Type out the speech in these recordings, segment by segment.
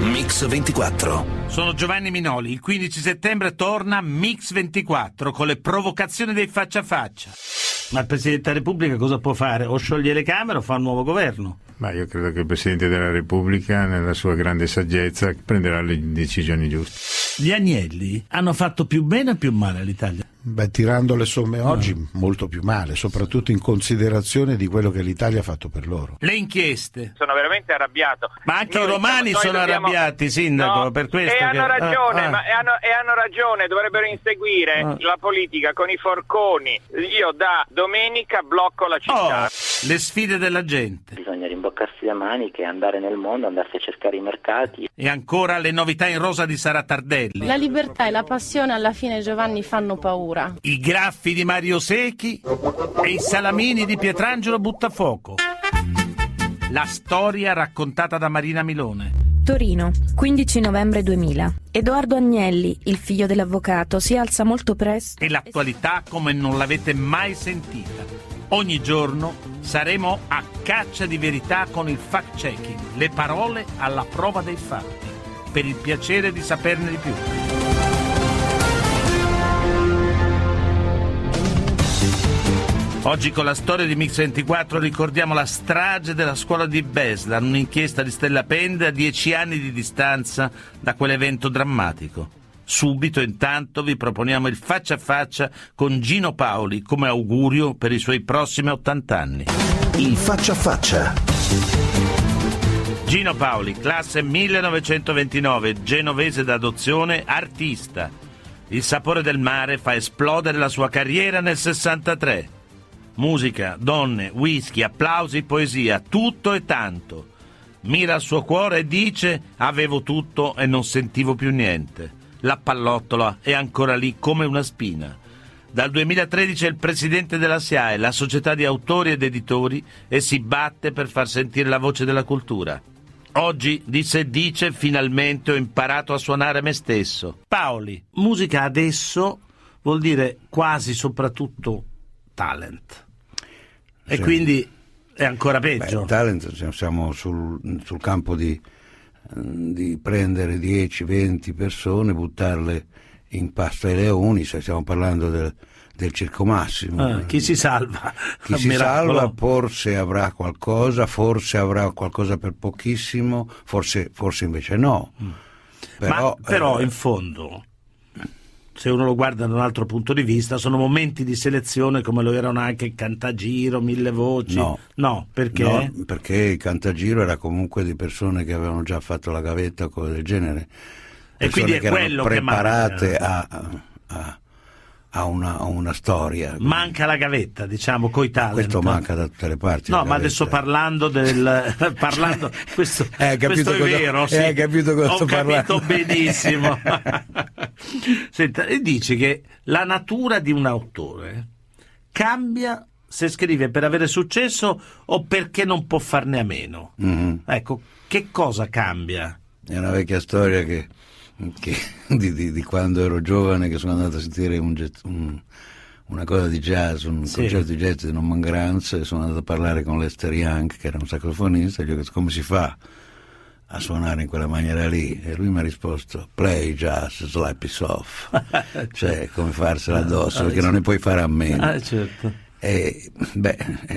Mix 24. Sono Giovanni Minoli, il 15 settembre torna Mix 24 con le provocazioni dei faccia a faccia. Ma il Presidente della Repubblica cosa può fare? O sciogliere le Camere o fa un nuovo governo? Ma io credo che il Presidente della Repubblica, nella sua grande saggezza, prenderà le decisioni giuste. Gli Agnelli hanno fatto più bene o più male all'Italia? Beh, tirando le somme oggi, molto più male, soprattutto in considerazione di quello che l'Italia ha fatto per loro. Le inchieste. Sono veramente arrabbiato. Ma anche noi, i romani sono arrabbiati, Sindaco, no, per questo. E hanno ragione, dovrebbero inseguire la politica con i forconi. Io da domenica blocco la città. Le sfide della gente. Bisogna rimboccarsi le maniche, andare nel mondo, andarsi a cercare i mercati. E ancora le novità in rosa di Sara Tardelli. La libertà e la passione alla fine, Giovanni, fanno paura. I graffi di Mario Secchi e i salamini di Pietrangelo Buttafuoco. La storia raccontata da Marina Milone. Torino, 15 novembre 2000. Edoardo Agnelli, il figlio dell'avvocato, si alza molto presto. E l'attualità come non l'avete mai sentita. Ogni giorno saremo a caccia di verità con il fact-checking, le parole alla prova dei fatti, per il piacere di saperne di più. Oggi con la storia di Mix 24 ricordiamo la strage della scuola di Beslan, un'inchiesta di Stella Pende a 10 anni di distanza da quell'evento drammatico. Subito intanto vi proponiamo il faccia a faccia con Gino Paoli come augurio per i suoi prossimi 80 anni. Il faccia a faccia. Gino Paoli, classe 1929, genovese d'adozione, artista. Il sapore del mare fa esplodere la sua carriera nel 63. Musica, donne, whisky, applausi, poesia, tutto e tanto. Mira al suo cuore e dice: avevo tutto e non sentivo più niente. La pallottola è ancora lì come una spina. Dal 2013 è il presidente della SIAE, la società di autori ed editori, e si batte per far sentire la voce della cultura. Oggi dice finalmente ho imparato a suonare me stesso. Paoli, musica adesso vuol dire quasi soprattutto talent. E sì, quindi è ancora peggio. Beh, talent, siamo sul campo di prendere 10-20 persone, buttarle in pasto ai leoni. Stiamo parlando del Circo Massimo. Chi si salva? Chi si salva forse avrà qualcosa, per pochissimo, forse invece no. Però in fondo, se uno lo guarda da un altro punto di vista, sono momenti di selezione come lo erano anche il Cantagiro, Mille Voci. No, perché? No, perché il Cantagiro era comunque di persone che avevano già fatto la gavetta o cose del genere. E quindi è che quello preparate che a una storia. Manca la gavetta, diciamo, coi talent. Questo manca da tutte le parti. No, ma adesso parlando questo è vero. Sì, ho capito benissimo. Senta, e dici che la natura di un autore cambia se scrive per avere successo o perché non può farne a meno. Mm-hmm. Ecco, che cosa cambia? È una vecchia storia che di quando ero giovane, che sono andato a sentire una cosa di jazz, concerto di jazz di Non Grants, e sono andato a parlare con Lester Young, che era un sassofonista, e gli ho detto: come si fa a suonare in quella maniera lì? E lui mi ha risposto: play jazz, slap it off. Cioè, come farsela addosso, perché non ne puoi fare a meno. Certo. È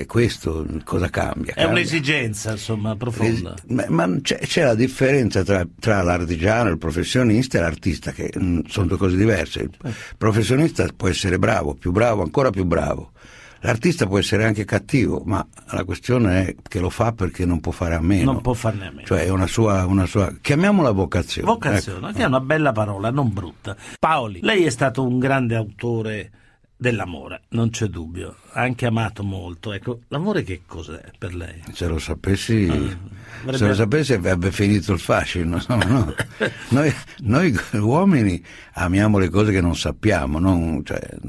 questo. Cosa cambia? È un'esigenza, insomma, profonda. Ma c'è la differenza tra l'artigiano, il professionista e l'artista, che sono due cose diverse. Il professionista può essere bravo, più bravo, ancora più bravo. L'artista può essere anche cattivo, ma la questione è che lo fa perché non può fare a meno. Non può farne a meno. Cioè è una sua chiamiamola vocazione. Vocazione, ecco. Che è una bella parola, non brutta. Paoli, lei è stato un grande autore dell'amore, non c'è dubbio, anche amato molto. Ecco, l'amore che cos'è per lei? Se lo sapessi avrebbe finito il fascino. No. Noi uomini amiamo le cose che non sappiamo,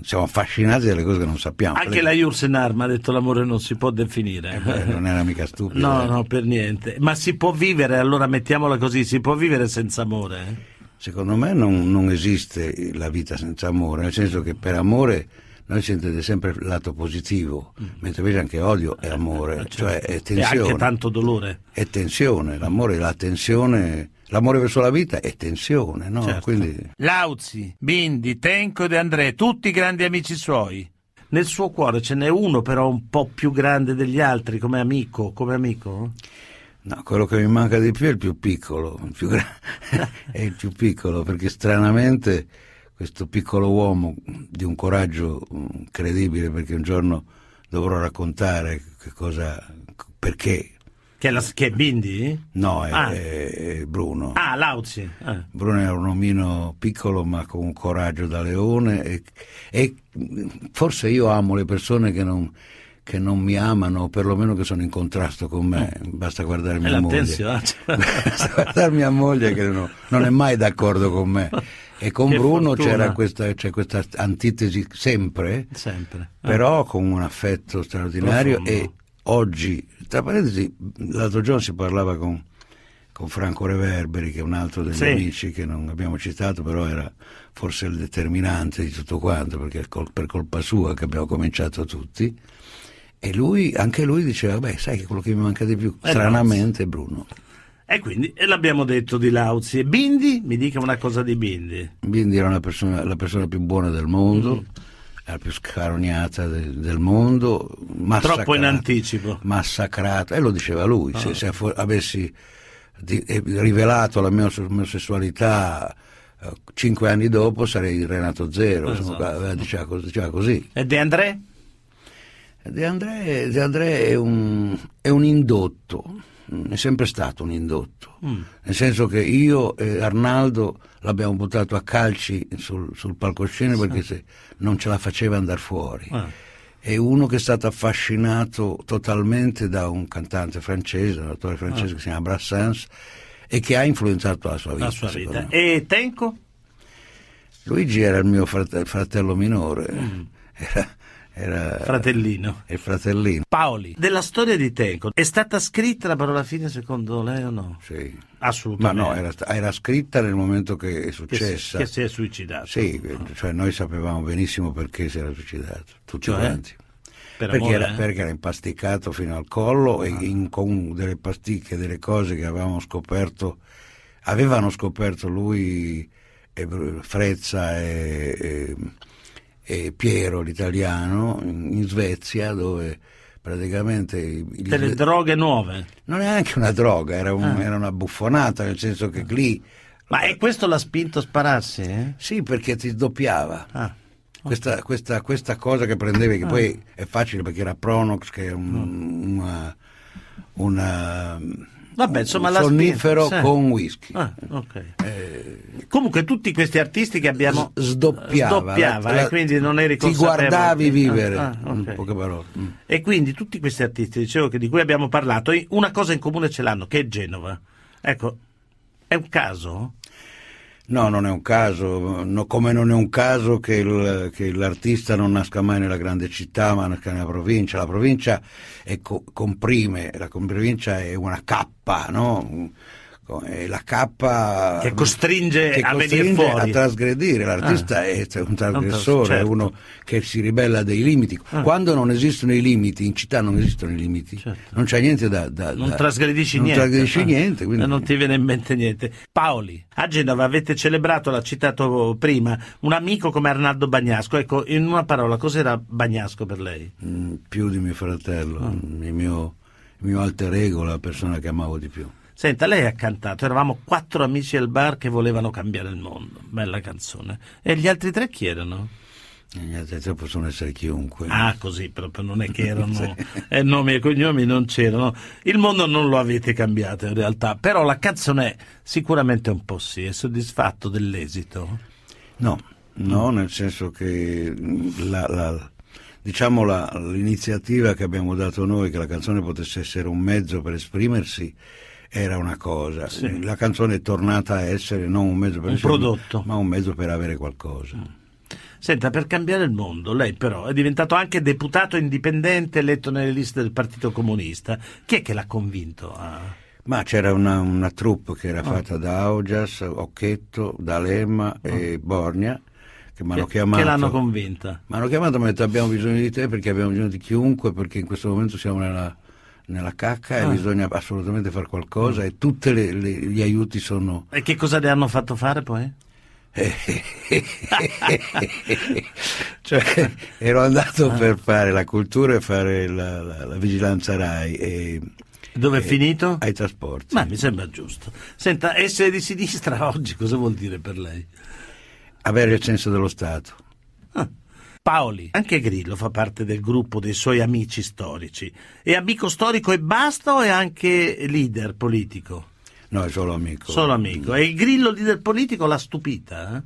siamo affascinati dalle cose che non sappiamo. Anche la Yourcenar mi ha detto: l'amore non si può definire. Non era mica stupido. No, per niente. Ma si può vivere, allora mettiamola così, si può vivere senza amore? Secondo me non esiste la vita senza amore, nel senso che per amore noi ci intende sempre il lato positivo, mentre invece anche odio è amore, cioè è tensione. E anche tanto dolore. È tensione, l'amore, la tensione, l'amore verso la vita è tensione, no? Certo. Quindi... Lauzi, Bindi, Tenco e De André, tutti grandi amici suoi. Nel suo cuore ce n'è uno però un po' più grande degli altri, come amico, come amico? No, quello che mi manca di più è il più piccolo, il più è il più piccolo, perché stranamente questo piccolo uomo di un coraggio incredibile, perché un giorno dovrò raccontare che cosa, perché. Che è Bindi? No, è Bruno. Ah, Lauzi. Bruno era un omino piccolo ma con un coraggio da leone e forse io amo le persone che non mi amano, o perlomeno che sono in contrasto con me. Basta guardare mia moglie. Basta guardare mia moglie che non è mai d'accordo con me. E con che Bruno fortuna. c'è questa antitesi sempre. Però con un affetto straordinario. Profondo. E oggi, tra parentesi, l'altro giorno si parlava con Franco Reverberi, che è un altro degli amici che non abbiamo citato, però era forse il determinante di tutto quanto, perché per colpa sua che abbiamo cominciato tutti. E anche lui diceva, beh, sai che quello che mi manca di più, stranamente, è Bruno. E quindi l'abbiamo detto di Lauzi. E Bindi? Mi dica una cosa di Bindi. Bindi era la persona più buona del mondo, la più scarognata del mondo, troppo in anticipo. Massacrata, e lo diceva lui, se avessi rivelato la mia omosessualità 5 anni dopo sarei renato zero, insomma, diceva così. E De André? De André è un indotto, è sempre stato un indotto, nel senso che io e Arnaldo l'abbiamo buttato a calci sul palcoscenico perché se non ce la faceva andare fuori. È uno che è stato affascinato totalmente da un cantante francese, un attore francese che si chiama Brassens, e che ha influenzato la sua vita. E Tenco? Luigi era il mio fratello minore, era fratellino. E fratellino. Paoli. Della storia di Tenco è stata scritta la parola fine secondo lei o no? Sì. Assolutamente. Ma no, era scritta nel momento che è successa. Che si è suicidato. Sì, cioè noi sapevamo benissimo perché si era suicidato, tutti quanti. Perché era impasticato fino al collo e con delle pasticche, delle cose che avevano scoperto lui e Frezza e Piero l'italiano in Svezia, dove praticamente delle droghe nuove, non è anche una droga, era una buffonata, nel senso che lì, ma e questo l'ha spinto a spararsi? Sì, perché ti sdoppiava. Questa cosa che prendevi, che poi è facile perché era Pronox, che è un sonnifero con whisky. Comunque tutti questi artisti che abbiamo sdoppiava, quindi non eri consapevole, ti guardavi vivere, poche parole. E quindi tutti questi artisti, dicevo, che di cui abbiamo parlato, una cosa in comune ce l'hanno, che è Genova. Ecco, è un caso? No, non è un caso, come non è un caso che l'artista non nasca mai nella grande città, ma nasca nella provincia. La provincia comprime, la provincia è una cappa, no? È la cappa che costringe a venire fuori, a trasgredire. L'artista è un trasgressore, certo. È uno che si ribella dei limiti. Quando non esistono i limiti, in città non esistono i limiti, non c'è niente non trasgredisci niente. Non trasgredisci niente, quindi... non ti viene in mente niente. Paoli, a Genova avete celebrato, l'ha citato prima, un amico come Arnaldo Bagnasco. Ecco, in una parola, cos'era Bagnasco per lei? Più di mio fratello, il mio alter ego, la persona che amavo di più. Senta, lei ha cantato, eravamo 4 amici al bar che volevano cambiare il mondo, bella canzone. E gli altri 3 chi erano? Gli altri 3 possono essere chiunque. Ah, così proprio, non è che erano nomi e cognomi, non c'erano. Il mondo non lo avete cambiato in realtà, però la canzone sicuramente un po' sì. È soddisfatto dell'esito? No, nel senso che l'iniziativa che abbiamo dato noi, che la canzone potesse essere un mezzo per esprimersi, era una cosa. La canzone è tornata a essere non un mezzo per un prodotto, ma un mezzo per avere qualcosa. Senta, per cambiare il mondo, lei però è diventato anche deputato indipendente, eletto nelle liste del Partito Comunista. Chi è che l'ha convinto a... Ma c'era una troupe che era fatta da Augias, Occhetto, D'Alemma e Borgna, che mi hanno chiamato. Che l'hanno convinta. Mi hanno chiamato e mi hanno detto abbiamo bisogno di te perché abbiamo bisogno di chiunque, perché in questo momento siamo nella cacca e bisogna assolutamente fare qualcosa e tutti gli aiuti sono... E che cosa le hanno fatto fare poi? Cioè, ero andato per fare la cultura e fare la vigilanza RAI e... Dove è finito? Ai trasporti. Ma mi sembra giusto. Senta, essere di sinistra oggi cosa vuol dire per lei? Avere il senso dello Stato. Paoli, anche Grillo fa parte del gruppo dei suoi amici storici. È amico storico e basta o è anche leader politico? No, è solo amico. Solo amico. E il Grillo leader politico l'ha stupita?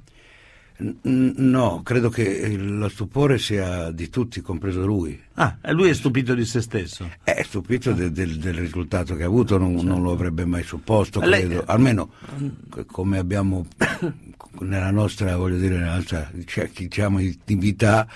No, credo che lo stupore sia di tutti, compreso lui. E lui è stupito di se stesso? È stupito del risultato che ha avuto, non lo avrebbe mai supposto, credo. Lei... Almeno come abbiamo nella nostra, diciamo, attività,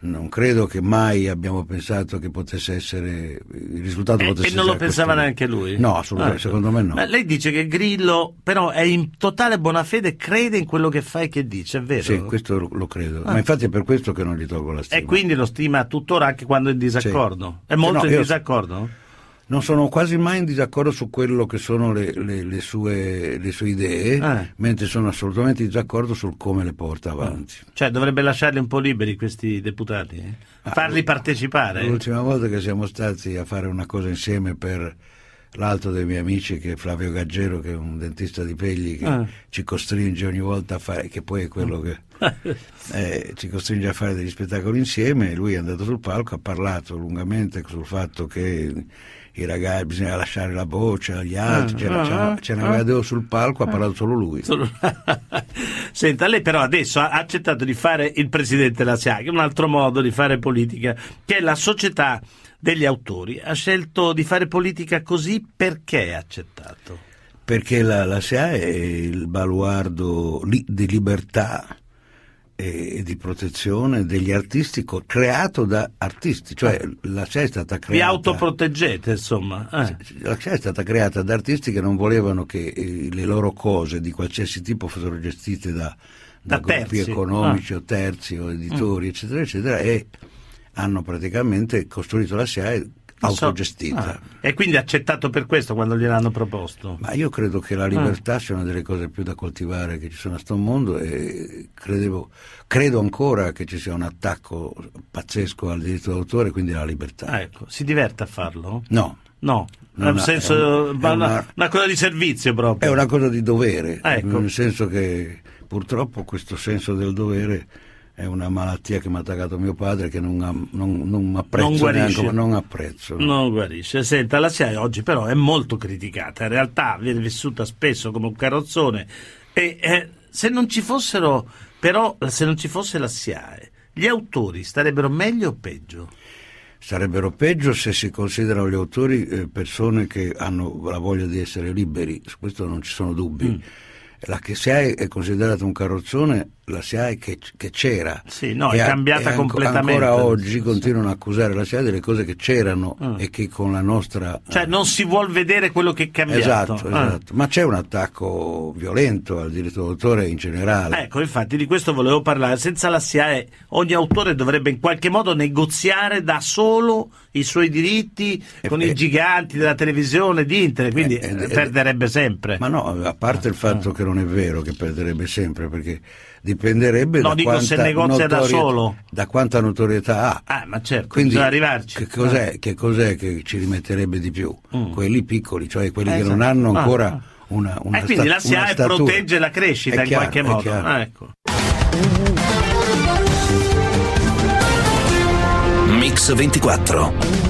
non credo che mai abbiamo pensato che potesse essere il risultato potesse essere. E non lo pensava neanche lui? No, assolutamente, secondo me no. Ma lei dice che Grillo, però, è in totale buona fede, crede in quello che fa e che dice, è vero? Sì, questo lo credo, ma infatti è per questo che non gli tolgo la stima. E quindi lo stima tuttora anche quando è in disaccordo? Sì. È molto in disaccordo? Non sono quasi mai in disaccordo su quello che sono le sue idee, mentre sono assolutamente in disaccordo sul come le porta avanti. Cioè dovrebbe lasciarli un po' liberi questi deputati? Farli partecipare? L'ultima volta che siamo stati a fare una cosa insieme per... l'altro dei miei amici che è Flavio Gaggero, che è un dentista di Pegli che ci costringe ogni volta a fare, che poi è quello che ci costringe a fare degli spettacoli insieme, e lui è andato sul palco, ha parlato lungamente sul fatto che i ragazzi bisogna lasciare la boccia gli altri, ce n'aveva sul palco, ha parlato solo lui. Senta, lei però adesso ha accettato di fare il presidente della SIAE, che è un altro modo di fare politica, che è la società degli autori. Ha scelto di fare politica così perché? Ha accettato perché la SIAE è il baluardo di libertà e di protezione degli artisti, creato da artisti, cioè la SIAE è stata creata, vi autoproteggete insomma. La SIAE è stata creata da artisti che non volevano che le loro cose di qualsiasi tipo fossero gestite da gruppi economici o terzi o editori eccetera eccetera, e hanno praticamente costruito la SIAE autogestita. E quindi ha accettato per questo quando gliel'hanno proposto? Ma io credo che la libertà sia una delle cose più da coltivare che ci sono a sto mondo, e credo ancora che ci sia un attacco pazzesco al diritto d'autore, quindi alla libertà. Ecco, si diverte a farlo? No, nel senso è una cosa di servizio proprio. È una cosa di dovere, ecco. Nel senso che purtroppo questo senso del dovere è una malattia che mi ha attaccato mio padre, che non apprezzo, non guarisce. Neanche, non apprezzo. Non guarisce. Senta, la SIAE oggi però è molto criticata, in realtà viene vissuta spesso come un carrozzone, e se non ci fosse la SIAE, gli autori starebbero meglio o peggio? Sarebbero peggio se si considerano gli autori persone che hanno la voglia di essere liberi, su questo non ci sono dubbi. La SIAE è considerata un carrozzone, la SIAE che c'era. Sì, no, è cambiata completamente. Ancora oggi continuano a accusare la SIAE delle cose che c'erano e che con la nostra... Cioè non si vuol vedere quello che è cambiato. Esatto. Ma c'è un attacco violento al diritto d'autore in generale. Ecco, infatti di questo volevo parlare. Senza la SIAE ogni autore dovrebbe in qualche modo negoziare da solo i suoi diritti con i giganti della televisione, di internet, quindi perderebbe sempre. Ma no, a parte il fatto che non è vero che perderebbe sempre, perché dipenderebbe da quanta notorietà ha. Ma certo, quindi bisogna arrivarci. Che cos'è che ci rimetterebbe di più? Quelli piccoli, cioè quelli che non hanno ancora una e quindi la SIAE protegge la crescita, chiaro, in qualche modo. Ecco. Mix 24.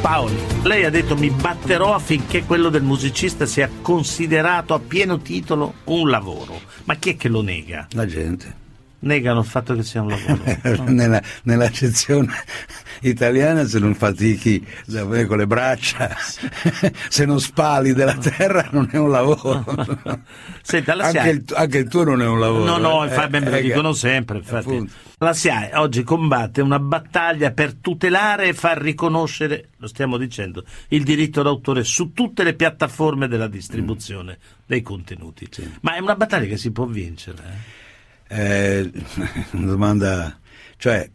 Paoli, lei ha detto mi batterò affinché quello del musicista sia considerato a pieno titolo un lavoro. Ma chi è che lo nega? La gente. Negano il fatto che sia un lavoro. Nell'accezione italiana, se non fatichi con le braccia, se non spali della terra, non è un lavoro. Senta, la SIAE... anche il tuo non è un lavoro. No, infatti me lo dicono sempre. Infatti. La SIAE oggi combatte una battaglia per tutelare e far riconoscere, lo stiamo dicendo, il diritto d'autore su tutte le piattaforme della distribuzione dei contenuti. Sì. Ma è una battaglia che si può vincere. Una domanda, cioè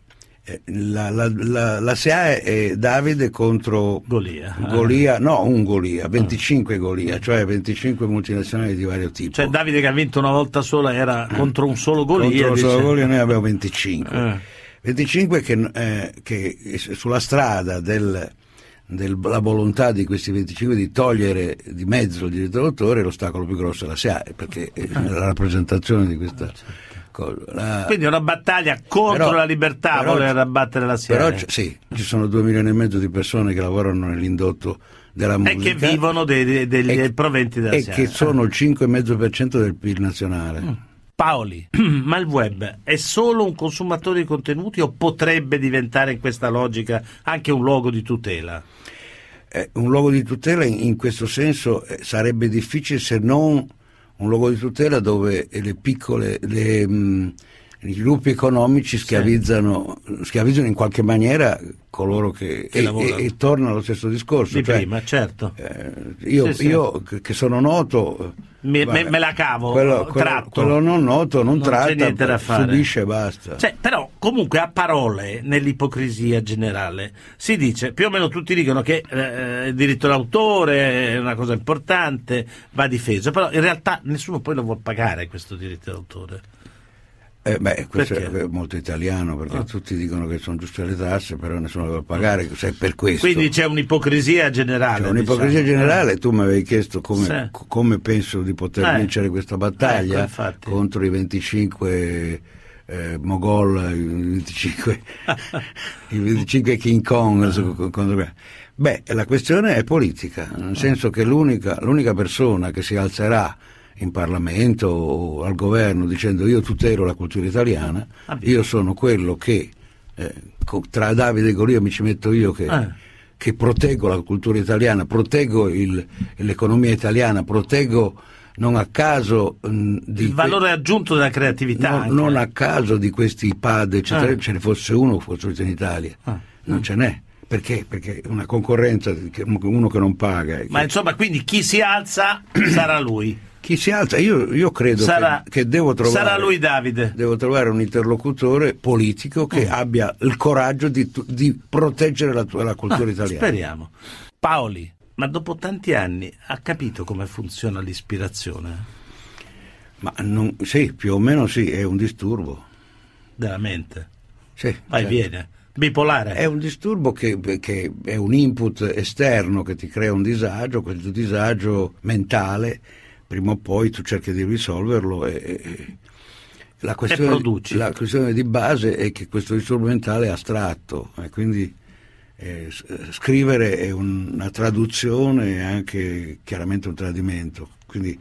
la SIAE è Davide contro Golia, no, un Golia, 25 Golia, cioè 25 multinazionali di vario tipo, cioè Davide che ha vinto una volta sola era contro un solo Golia, noi abbiamo 25 che sulla strada della volontà di questi 25 di togliere di mezzo il diritto d'autore, l'ostacolo più grosso è la SIAE, perché è la rappresentazione di questa cosa. Quindi è una battaglia contro la libertà, voler abbattere la SIAE. Però sì, ci sono 2,5 milioni di persone che lavorano nell'indotto della musica e che vivono dei proventi della SIAE, e che sono il 5,5% del PIL nazionale. Paoli, ma il web è solo un consumatore di contenuti o potrebbe diventare in questa logica anche un luogo di tutela? Un luogo di tutela in questo senso sarebbe difficile, se non un luogo di tutela dove gli sviluppi economici schiavizzano in qualche maniera coloro che lavorano. E torna allo stesso discorso di prima, certo. Io che sono noto me la cavo, quello non noto non tratta, da fare. Subisce e basta. Però comunque a parole, nell'ipocrisia generale, si dice, più o meno tutti dicono che il diritto d'autore è una cosa importante, va difeso, però in realtà nessuno poi lo vuol pagare questo diritto d'autore. Questo è molto italiano, perché tutti dicono che sono giuste le tasse, però nessuno deve pagare, cioè, per questo. Quindi c'è un'ipocrisia generale. C'è un'ipocrisia generale. Tu mi avevi chiesto come penso di poter vincere questa battaglia contro i 25 mogol, i 25 King Kong. La questione è politica, nel senso che l'unica persona che si alzerà in Parlamento o al governo dicendo io tutelo la cultura italiana, io sono quello che tra Davide e Golia mi ci metto io che proteggo la cultura italiana, proteggo l'economia italiana, proteggo non a caso il valore aggiunto della creatività, non a caso di questi pad eccetera, ce ne fosse uno forse in Italia, non ce n'è. Perché una concorrenza, uno che non paga. Insomma, quindi chi si alza sarà lui. Chi si alza, io credo che devo trovare. Sarà lui Davide. Devo trovare un interlocutore politico che abbia il coraggio di proteggere la cultura italiana. Speriamo. Paoli, ma dopo tanti anni ha capito come funziona l'ispirazione? Sì, più o meno sì, è un disturbo. Della mente? Sì. Vai, certo. Viene. Bipolare. È un disturbo che è un input esterno che ti crea un disagio, quel disagio mentale, prima o poi tu cerchi di risolverlo e la questione di base è che questo disturbo mentale è astratto, e quindi scrivere è una traduzione e anche chiaramente un tradimento, quindi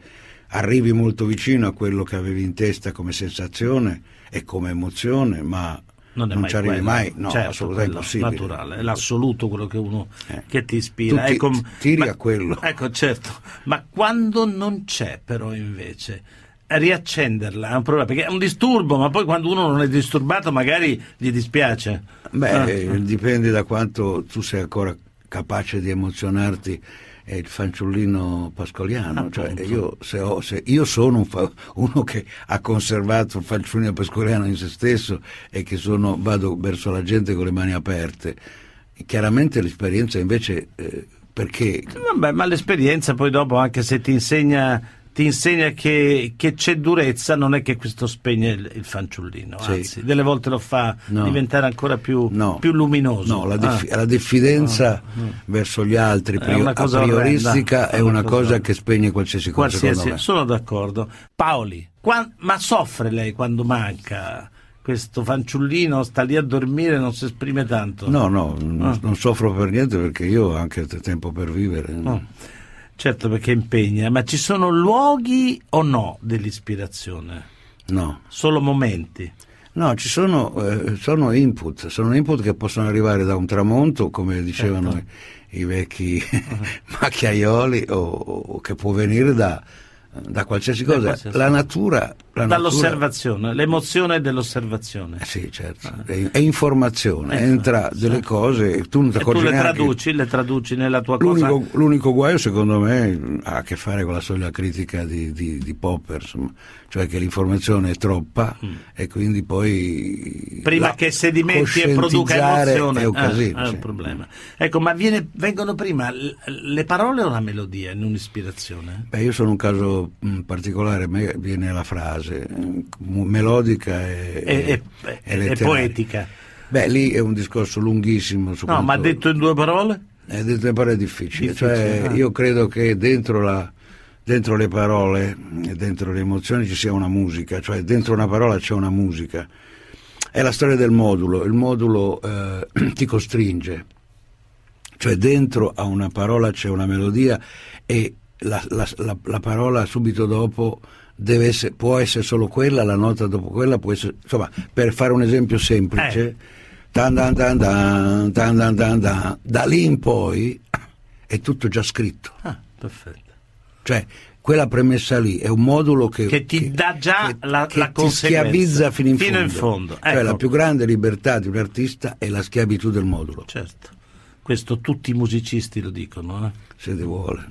arrivi molto vicino a quello che avevi in testa come sensazione e come emozione, ma non ci arrivi mai, no, certo, assolutamente impossibile. Naturale, è l'assoluto quello che uno che ti ispira. Tiri a quello. Ecco, certo. Ma quando non c'è, però, invece, riaccenderla è un problema, perché è un disturbo, ma poi quando uno non è disturbato magari gli dispiace. Dipende da quanto tu sei ancora capace di emozionarti. È il fanciullino pascoliano, cioè io sono uno che ha conservato il fanciullino pascoliano in se stesso e che vado verso la gente con le mani aperte. Chiaramente l'esperienza invece perché? Ma l'esperienza poi dopo, anche se ti insegna che c'è durezza, non è che questo spegne il fanciullino, anzi delle volte lo fa diventare ancora più luminoso. La diffidenza verso gli altri prioristica è una cosa che spegne qualsiasi cosa, secondo me. Sono d'accordo. Paoli, ma soffre lei quando manca questo fanciullino, sta lì a dormire, non si esprime tanto? No, non soffro per niente, perché io ho anche tempo per vivere. Certo, perché impegna, ma ci sono luoghi o no dell'ispirazione? No. Solo momenti? No, ci sono input che possono arrivare da un tramonto, come dicevano i vecchi macchiaioli, o che può venire da da qualsiasi cosa, la natura, dall'osservazione, l'emozione dell'osservazione. Sì, certo. È informazione, entra delle cose e tu non ti accorgi neanche. le traduci nella tua cosa. L'unico guaio, secondo me, ha a che fare con la solida critica di Popper, insomma, cioè che l'informazione è troppa e quindi poi prima che sedimenti e produca emozione, è un casino, è un problema. Ecco, ma vengono prima le parole o la melodia in un'ispirazione? Beh, io sono un caso particolare, me viene la frase melodica e poetica. Beh, lì è un discorso lunghissimo. Su ma detto in due parole? Detto in parole è difficile. Cioè, io credo che dentro le parole e dentro le emozioni ci sia una musica, cioè dentro una parola c'è una musica. È la storia del modulo. Il modulo ti costringe, cioè dentro a una parola c'è una melodia e la parola subito dopo deve essere, può essere solo quella, la nota dopo quella può essere, insomma, per fare un esempio semplice, tan dan dan dan, tan dan dan dan, da lì in poi è tutto già scritto. Perfetto. Cioè quella premessa lì è un modulo che ti dà già la conseguenza, ti schiavizza fino in fondo. Ecco. Cioè la più grande libertà di un artista è la schiavitù del modulo. Certo, questo tutti i musicisti lo dicono, se ne vuole.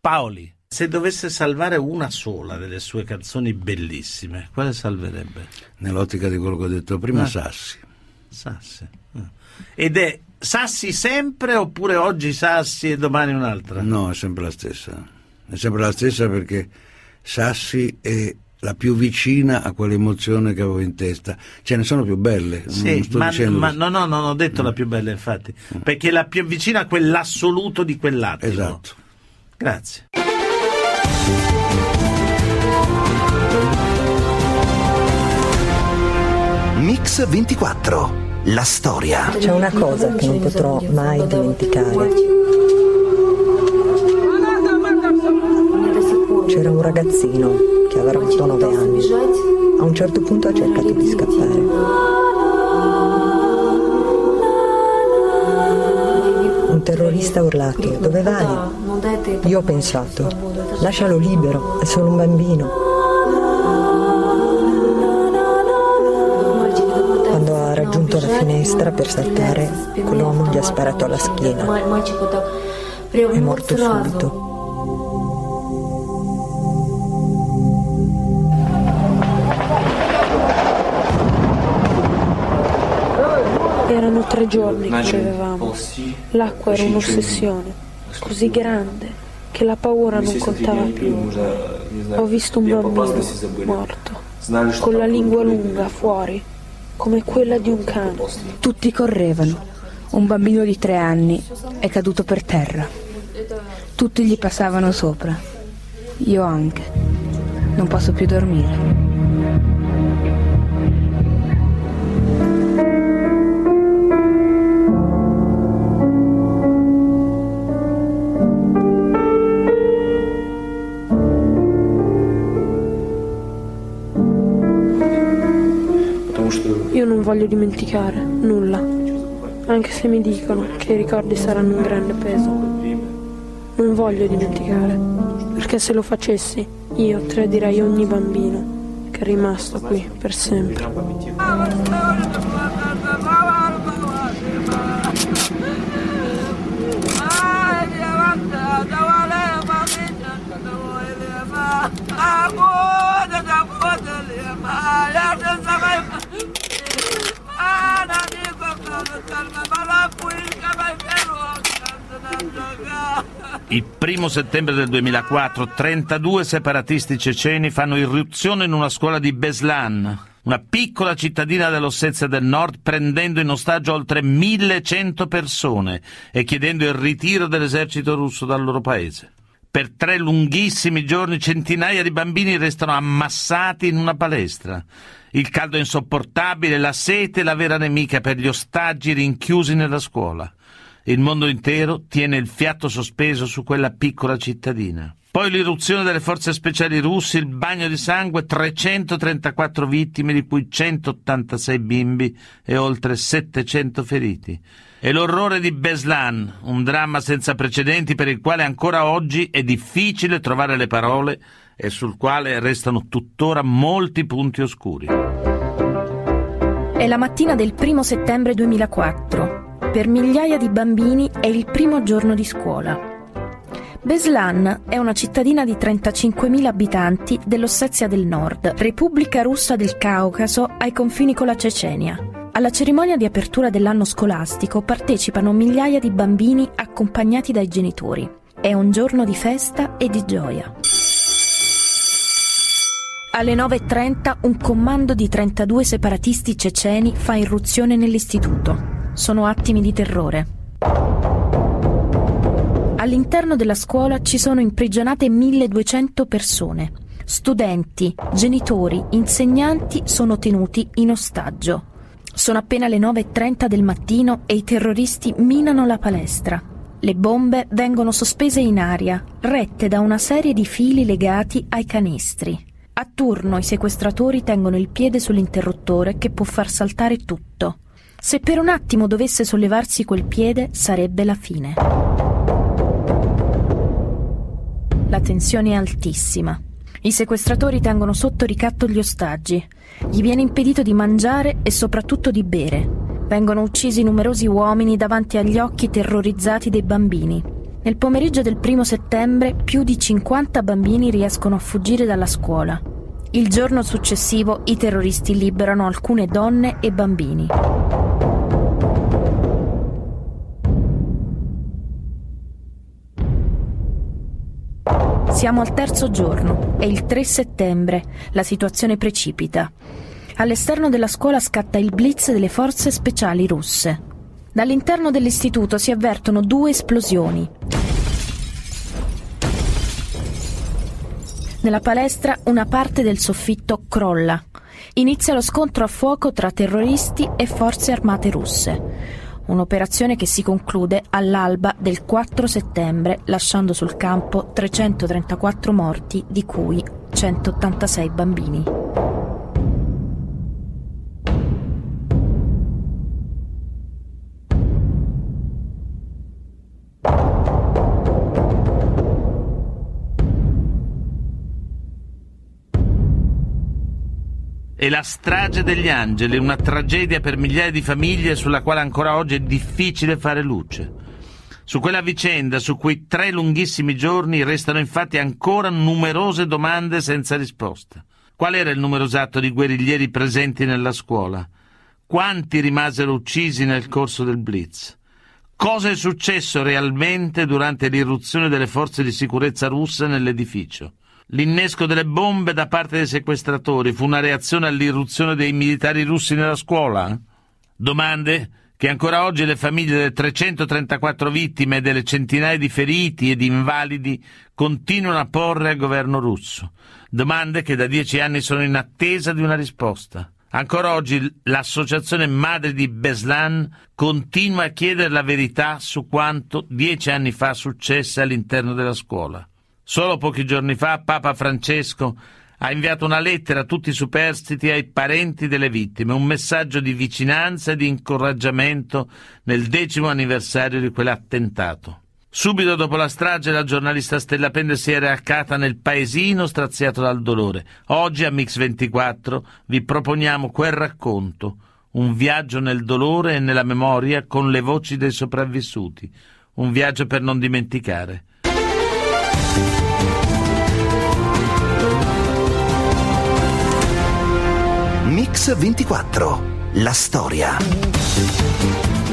Paoli, se dovesse salvare una sola delle sue canzoni bellissime, quale salverebbe? Nell'ottica di quello che ho detto prima, Sassi. Sassi. Ed è Sassi sempre oppure oggi Sassi e domani un'altra? No, è sempre la stessa. È sempre la stessa perché Sassi è la più vicina a quell'emozione che avevo in testa. Ce ne sono più belle. Sì, non ho detto la più bella, infatti. Perché è la più vicina a quell'assoluto di quell'attimo. Esatto. Grazie. Mix 24, la storia. C'è una cosa che non potrò mai dimenticare. C'era un ragazzino che aveva avuto 9 anni. A un certo punto ha cercato di scappare. Terrorista ha urlato: dove vai? Io ho pensato, lascialo libero, è solo un bambino. Quando ha raggiunto la finestra per saltare, quell'uomo gli ha sparato alla schiena. È morto subito. Erano 3 giorni che bevevamo. L'acqua era un'ossessione così grande che la paura non contava più. Ho visto un bambino morto, con la lingua lunga fuori, come quella di un cane. Tutti correvano. Un bambino di 3 anni è caduto per terra. Tutti gli passavano sopra. Io anche. Non posso più dormire. Non voglio dimenticare nulla, anche se mi dicono che i ricordi saranno un grande peso. Non voglio dimenticare, perché se lo facessi io tradirei ogni bambino che è rimasto qui per sempre. Il 1° settembre del 2004, 32 separatisti ceceni fanno irruzione in una scuola di Beslan, una piccola cittadina dell'Ossetia del Nord, prendendo in ostaggio oltre 1100 persone e chiedendo il ritiro dell'esercito russo dal loro paese. Per 3 lunghissimi giorni centinaia di bambini restano ammassati in una palestra. Il caldo insopportabile, la sete, la vera nemica per gli ostaggi rinchiusi nella scuola. Il mondo intero tiene il fiato sospeso su quella piccola cittadina. Poi l'irruzione delle forze speciali russe, il bagno di sangue, 334 vittime, di cui 186 bimbi e oltre 700 feriti. E l'orrore di Beslan, un dramma senza precedenti per il quale ancora oggi è difficile trovare le parole e sul quale restano tuttora molti punti oscuri. È la mattina del 1° settembre 2004. Per migliaia di bambini è il primo giorno di scuola. Beslan è una cittadina di 35.000 abitanti dell'Ossetia del Nord, Repubblica Russa del Caucaso, ai confini con la Cecenia. Alla cerimonia di apertura dell'anno scolastico partecipano migliaia di bambini accompagnati dai genitori. È un giorno di festa e di gioia. Alle 9:30 un commando di 32 separatisti ceceni fa irruzione nell'istituto. Sono attimi di terrore. All'interno della scuola ci sono imprigionate 1.200 persone. Studenti, genitori, insegnanti sono tenuti in ostaggio. Sono appena le 9:30 del mattino e i terroristi minano la palestra. Le bombe vengono sospese in aria, rette da una serie di fili legati ai canestri. A turno i sequestratori tengono il piede sull'interruttore che può far saltare tutto. Se per un attimo dovesse sollevarsi quel piede, sarebbe la fine. La tensione è altissima. I sequestratori tengono sotto ricatto gli ostaggi. Gli viene impedito di mangiare e soprattutto di bere. Vengono uccisi numerosi uomini davanti agli occhi terrorizzati dei bambini. Nel pomeriggio del 1° settembre più di 50 bambini riescono a fuggire dalla scuola. Il giorno successivo i terroristi liberano alcune donne e bambini. Siamo al 3° giorno, è il 3 settembre, la situazione precipita. All'esterno della scuola scatta il blitz delle forze speciali russe. Dall'interno dell'istituto si avvertono 2 esplosioni. Nella palestra una parte del soffitto crolla. Inizia lo scontro a fuoco tra terroristi e forze armate russe. Un'operazione che si conclude all'alba del 4 settembre, lasciando sul campo 334 morti, di cui 186 bambini. E la strage degli angeli, una tragedia per migliaia di famiglie sulla quale ancora oggi è difficile fare luce. Su quella vicenda, su quei 3 lunghissimi giorni, restano infatti ancora numerose domande senza risposta. Qual era il numerosato di guerriglieri presenti nella scuola? Quanti rimasero uccisi nel corso del blitz? Cosa è successo realmente durante l'irruzione delle forze di sicurezza russe nell'edificio? L'innesco delle bombe da parte dei sequestratori fu una reazione all'irruzione dei militari russi nella scuola? Domande che ancora oggi le famiglie delle 334 vittime e delle centinaia di feriti e di invalidi continuano a porre al governo russo. Domande che da 10 anni sono in attesa di una risposta. Ancora oggi l'associazione Madri di Beslan continua a chiedere la verità su quanto 10 anni fa successe all'interno della scuola. Solo pochi giorni fa Papa Francesco ha inviato una lettera a tutti i superstiti e ai parenti delle vittime, un messaggio di vicinanza e di incoraggiamento nel 10° anniversario di quell'attentato. Subito dopo la strage la giornalista Stella Pende si è recata nel paesino straziato dal dolore. Oggi a Mix 24 vi proponiamo quel racconto, un viaggio nel dolore e nella memoria con le voci dei sopravvissuti, un viaggio per non dimenticare. Mix 24, la storia.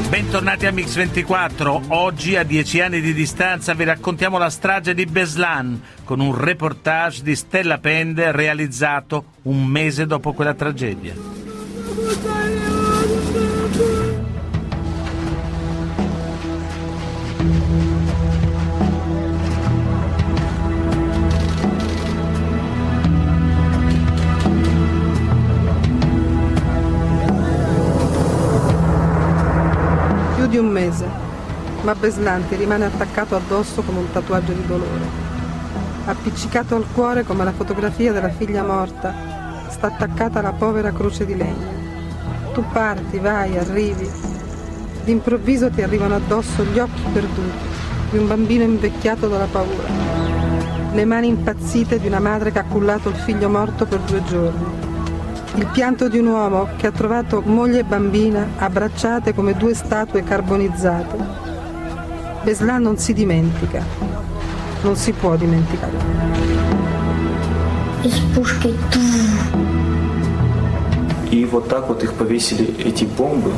Bentornati a Mix 24. Oggi, a 10 anni di distanza, vi raccontiamo la strage di Beslan con un reportage di Stella Pende realizzato un mese dopo quella tragedia. Di un mese, ma Beslan rimane attaccato addosso come un tatuaggio di dolore. appiccicato al cuore come la fotografia della figlia morta, sta attaccata alla povera croce di legno. Tu parti, vai, arrivi. D'improvviso ti arrivano addosso gli occhi perduti di un bambino invecchiato dalla paura, le mani impazzite di una madre che ha cullato il figlio morto per 2 giorni, il pianto di un uomo che ha trovato moglie e bambina abbracciate come 2 statue carbonizzate. Beslan non si dimentica, non si può dimenticare. И вот так вот их повесили, эти бомбы.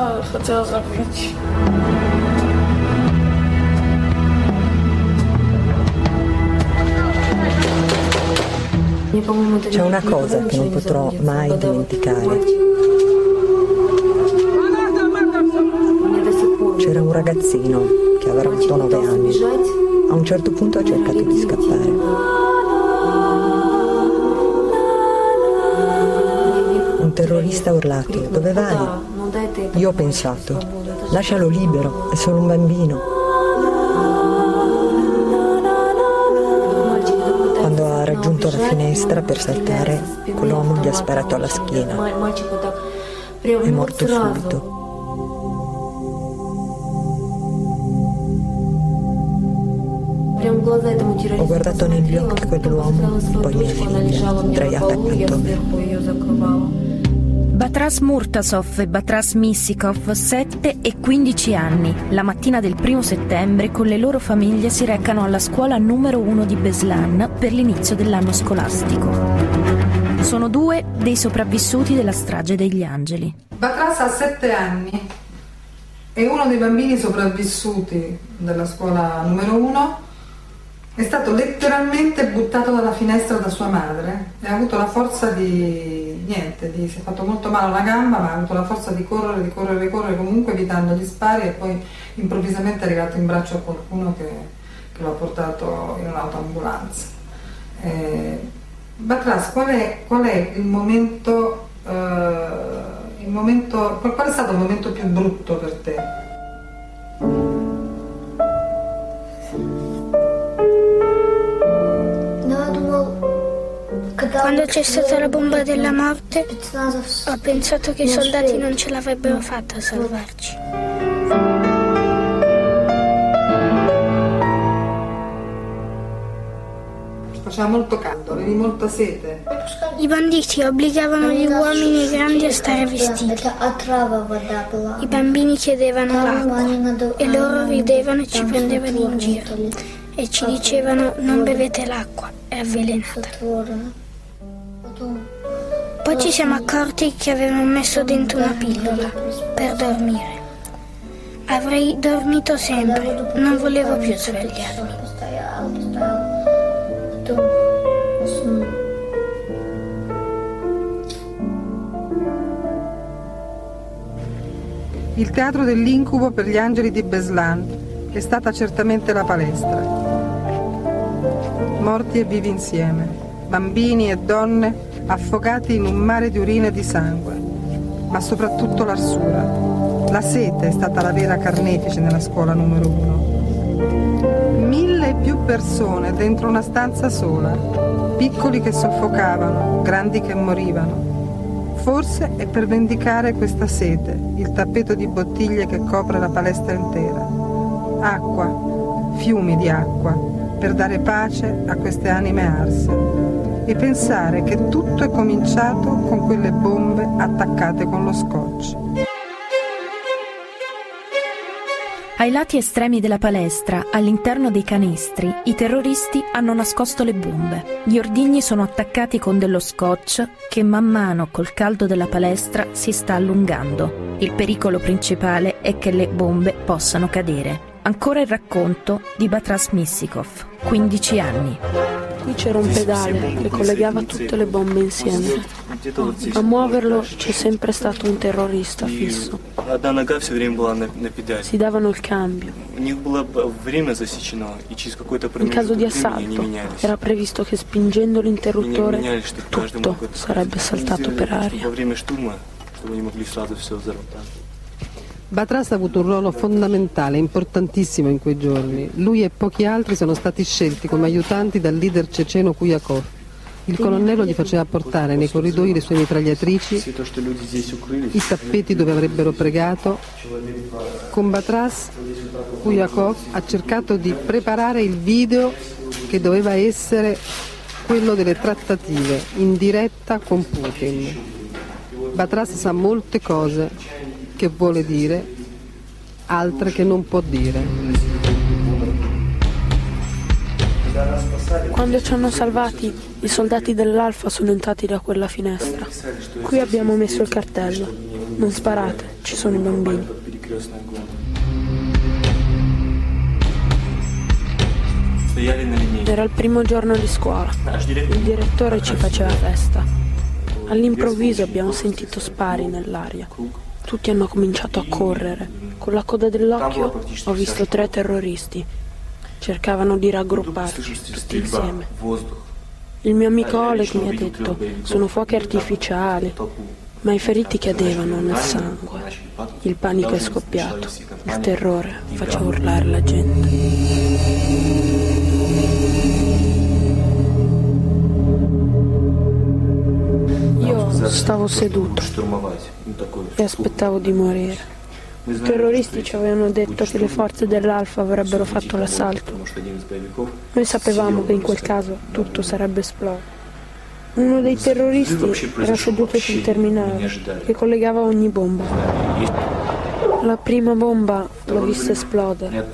Я хотела забыть. C'è una cosa che non potrò mai dimenticare. C'era un ragazzino che aveva avuto 9 anni. A un certo punto ha cercato di scappare. Terrorista ha urlato: dove vai? Io ho pensato, lascialo libero, è solo un bambino. Quando ha raggiunto la finestra per saltare, quell'uomo gli ha sparato alla schiena. È morto subito. Ho guardato negli occhi quell'uomo, poi mia figlia, sdraiata accanto a me. Batraz Murtasov e Batraz Misikov, 7 e 15 anni, la mattina del 1° settembre con le loro famiglie si recano alla scuola numero 1 di Beslan per l'inizio dell'anno scolastico. Sono 2 dei sopravvissuti della strage degli angeli. Batraz ha 7 anni, è uno dei bambini sopravvissuti della scuola numero 1. È stato letteralmente buttato dalla finestra da sua madre e ha avuto la forza si è fatto molto male alla gamba, ma ha avuto la forza di correre comunque evitando gli spari, e poi improvvisamente è arrivato in braccio a qualcuno che lo ha portato in un'autoambulanza. Batraz, qual è il momento, qual è stato il momento più brutto per te? Quando c'è stata la bomba della morte, ho pensato che i soldati non ce l'avrebbero fatta a salvarci. Faceva molto caldo, avevi molta sete. I banditi obbligavano gli uomini grandi a stare vestiti. I bambini chiedevano l'acqua e loro ridevano e ci prendevano in giro. E ci dicevano: non bevete l'acqua, è avvelenata. Poi ci siamo accorti che avevano messo dentro una pillola per dormire. Avrei dormito sempre, non volevo più svegliarmi. Il teatro dell'incubo per gli angeli di Beslan è stata certamente la palestra. Morti e vivi insieme, bambini e donne affogati in un mare di urina e di sangue, ma soprattutto l'arsura. La sete è stata la vera carnefice nella scuola numero 1. 1000 e più persone dentro una stanza sola, piccoli che soffocavano, grandi che morivano. Forse è per vendicare questa sete il tappeto di bottiglie che copre la palestra intera. Acqua, fiumi di acqua, per dare pace a queste anime arse. E pensare che tutto è cominciato con quelle bombe attaccate con lo scotch. Ai lati estremi della palestra, all'interno dei canestri, i terroristi hanno nascosto le bombe. Gli ordigni sono attaccati con dello scotch che man mano col caldo della palestra si sta allungando. Il pericolo principale è che le bombe possano cadere. Ancora il racconto di Batraz Misikov, 15 anni. Qui c'era un pedale che collegava tutte le bombe insieme. A muoverlo c'è sempre stato un terrorista fisso. Si davano il cambio. In caso di assalto era previsto che spingendo l'interruttore tutto sarebbe saltato per aria. Batraz ha avuto un ruolo fondamentale, importantissimo in quei giorni. Lui e pochi altri sono stati scelti come aiutanti dal leader ceceno Kuyakov. Il colonnello gli faceva portare nei corridoi le sue mitragliatrici, i tappeti dove avrebbero pregato. Con Batraz, Kuyakov ha cercato di preparare il video che doveva essere quello delle trattative in diretta con Putin. Batraz sa molte cose che vuole dire, altre che non può dire. Quando ci hanno salvati, i soldati dell'Alfa sono entrati da quella finestra. Qui abbiamo messo il cartello. Non sparate, ci sono i bambini. Era il primo giorno di scuola. Il direttore ci faceva festa. All'improvviso abbiamo sentito spari nell'aria. Tutti hanno cominciato a correre. Con la coda dell'occhio ho visto 3 terroristi. Cercavano di raggrupparci tutti insieme. Il mio amico Oleg mi ha detto: sono fuochi artificiali, ma i feriti cadevano nel sangue. Il panico è scoppiato, il terrore faceva urlare la gente. Io stavo seduto e aspettavo di morire. I terroristi ci avevano detto che le forze dell'Alfa avrebbero fatto l'assalto. Noi sapevamo che in quel caso tutto sarebbe esploso. Uno dei terroristi era seduto sul terminale che collegava ogni bomba. La prima bomba l'ho vista esplodere.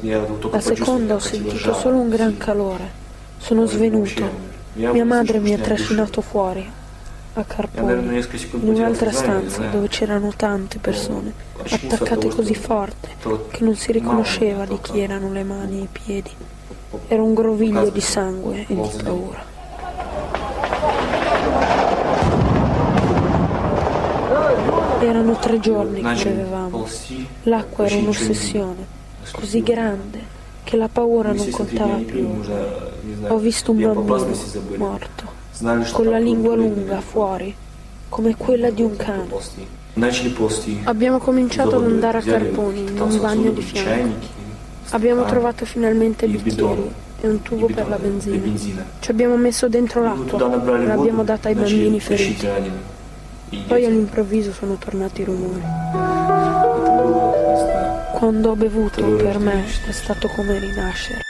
La seconda ho sentito solo un gran calore. Sono svenuto. Mia madre mi ha trascinato fuori, a carponi, in un'altra stanza dove c'erano tante persone attaccate così forte che non si riconosceva di chi erano le mani e i piedi. Era un groviglio di sangue e di paura. Erano 3 giorni che bevevamo. L'acqua era un'ossessione così grande che la paura non contava più. Ho visto un bambino morto con la lingua lunga fuori, come quella di un cane. Abbiamo cominciato ad andare a carponi in un bagno di fianco. Abbiamo trovato finalmente bicchieri e un tubo per la benzina. Ci abbiamo messo dentro l'acqua e l'abbiamo data ai bambini feriti. Poi all'improvviso sono tornati i rumori. Quando ho bevuto, per me è stato come rinascere.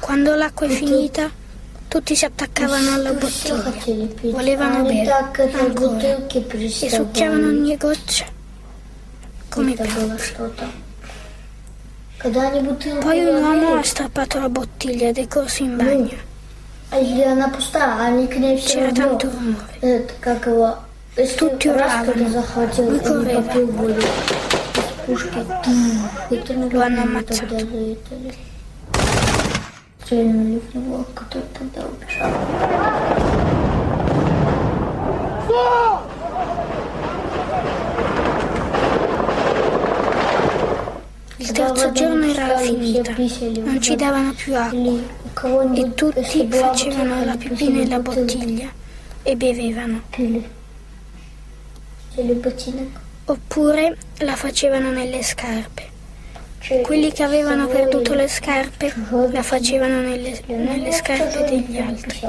Quando l'acqua è finita, tutti si attaccavano alla bottiglia, volevano bere ancora e succhiavano ogni goccia come pioppi. Poi un uomo ha strappato la bottiglia ed è corso in bagno. C'era tanto rumore. Tutti urlavano, lui correva. Lo hanno ammazzato. Il terzo giorno era finita, non ci davano più acqua e tutti facevano la pipì nella bottiglia e bevevano. Oppure la facevano nelle scarpe. Quelli che avevano perduto le scarpe la facevano nelle scarpe degli altri.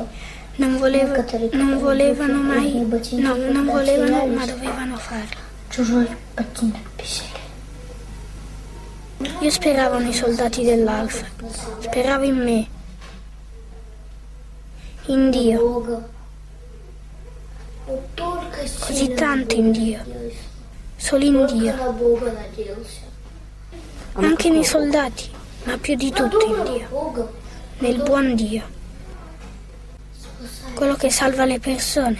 Non volevano, ma dovevano farlo. Io speravo nei soldati dell'Alfa, speravo in me, in Dio, così tanto in Dio, solo in Dio. Anche nei soldati, ma più di tutto in Dio, nel buon Dio, quello che salva le persone.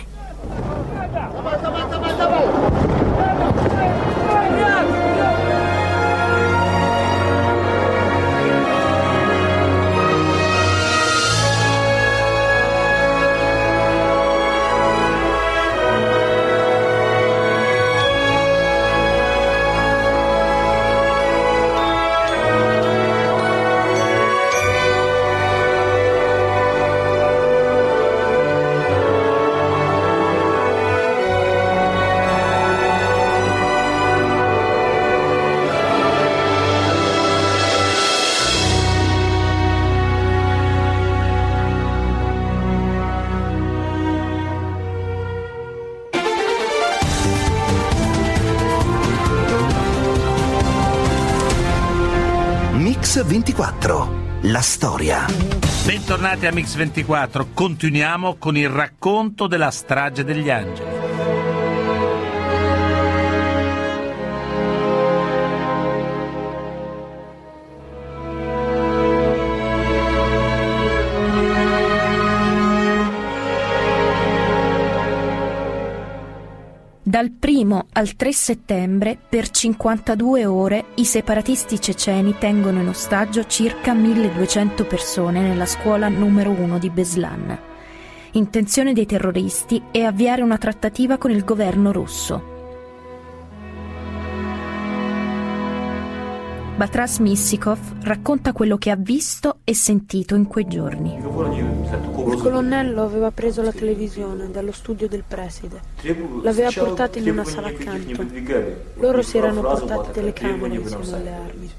Mix24, la storia. Bentornati a Mix24, continuiamo con il racconto della strage degli angeli. Dal 1 al 3 settembre, per 52 ore, i separatisti ceceni tengono in ostaggio circa 1200 persone nella scuola numero 1 di Beslan. Intenzione dei terroristi è avviare una trattativa con il governo russo. Batraz Misikov racconta quello che ha visto e sentito in quei giorni. Il colonnello aveva preso la televisione dallo studio del preside, l'aveva portata in una sala accanto. Loro si erano portati telecamere insieme alle armi.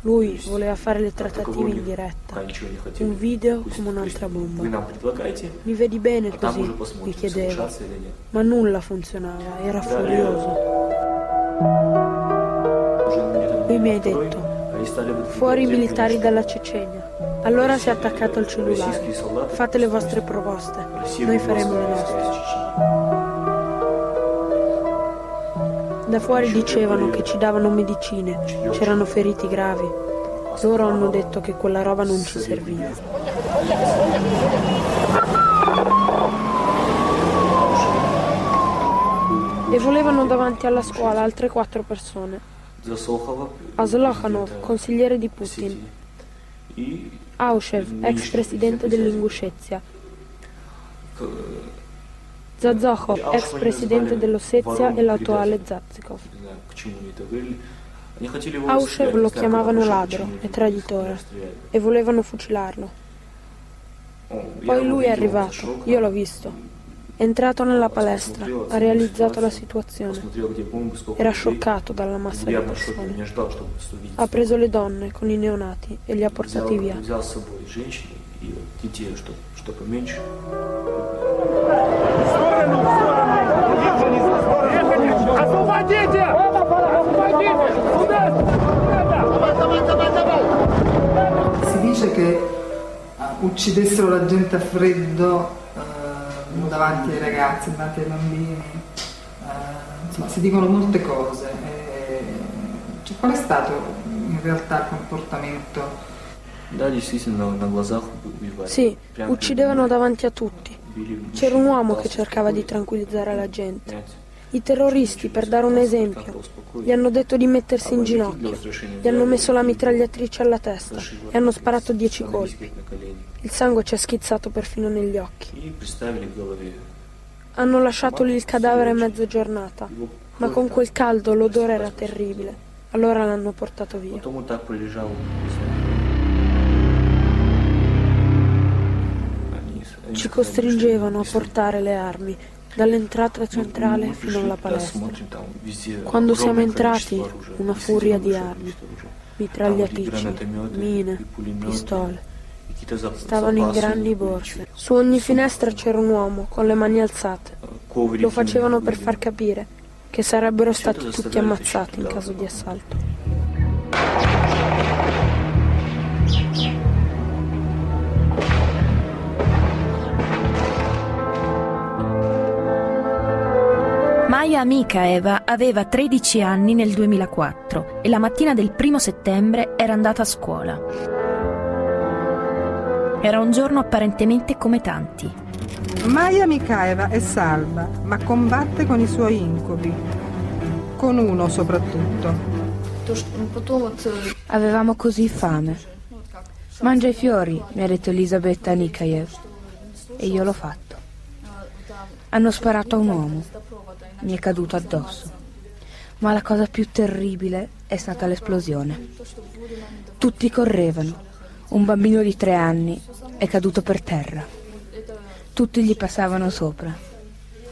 Lui voleva fare le trattative in diretta, un video come un'altra bomba. Mi vedi bene così? Mi chiedeva, ma nulla funzionava, era furioso. Lui mi ha detto, fuori i militari dalla Cecenia. Allora si è attaccato al cellulare. Fate le vostre proposte, noi faremo le nostre. Da fuori dicevano che ci davano medicine, c'erano feriti gravi. Loro hanno detto che quella roba non ci serviva. E volevano davanti alla scuola altre 4 persone. Aslokhanov, consigliere di Putin, Aushev, ex presidente dell'Inguscezia, Zazokhov, ex presidente dell'Ossetia e l'attuale Zazikov. Aushev lo chiamavano ladro e traditore e volevano fucilarlo. Poi lui è arrivato, io l'ho visto. È entrato nella palestra, ha realizzato la situazione. Era scioccato dalla massa di persone. Ha preso le donne con i neonati e li ha portati via. Si dice che uccidessero la gente a freddo davanti ai ragazzi, davanti ai bambini, insomma si dicono molte cose. Cioè, qual è stato in realtà il comportamento? Sì, uccidevano davanti a tutti. C'era un uomo che cercava di tranquillizzare la gente. I terroristi, per dare un esempio, gli hanno detto di mettersi in ginocchio, gli hanno messo la mitragliatrice alla testa e hanno sparato 10 colpi. Il sangue ci è schizzato perfino negli occhi. Hanno lasciato lì il cadavere mezza giornata, ma con quel caldo l'odore era terribile, allora l'hanno portato via. Ci costringevano a portare le armi dall'entrata centrale fino alla palestra. Quando siamo entrati, una furia di armi, mitragliatrici, mine, pistole. Stavano in grandi borse. Su ogni finestra c'era un uomo con le mani alzate. Lo facevano per far capire che sarebbero stati tutti ammazzati in caso di assalto. Maya Mikaeva aveva 13 anni nel 2004 e la mattina del 1° settembre era andata a scuola. Era un giorno apparentemente come tanti. Maya Mikaeva è salva, ma combatte con i suoi incubi. Con uno soprattutto. Avevamo così fame. Mangia i fiori, mi ha detto Elisabetta Nikaev. E io l'ho fatto. Hanno sparato a un uomo. Mi è caduto addosso. Ma la cosa più terribile è stata l'esplosione. Tutti correvano. Un bambino di 3 anni è caduto per terra. Tutti gli passavano sopra.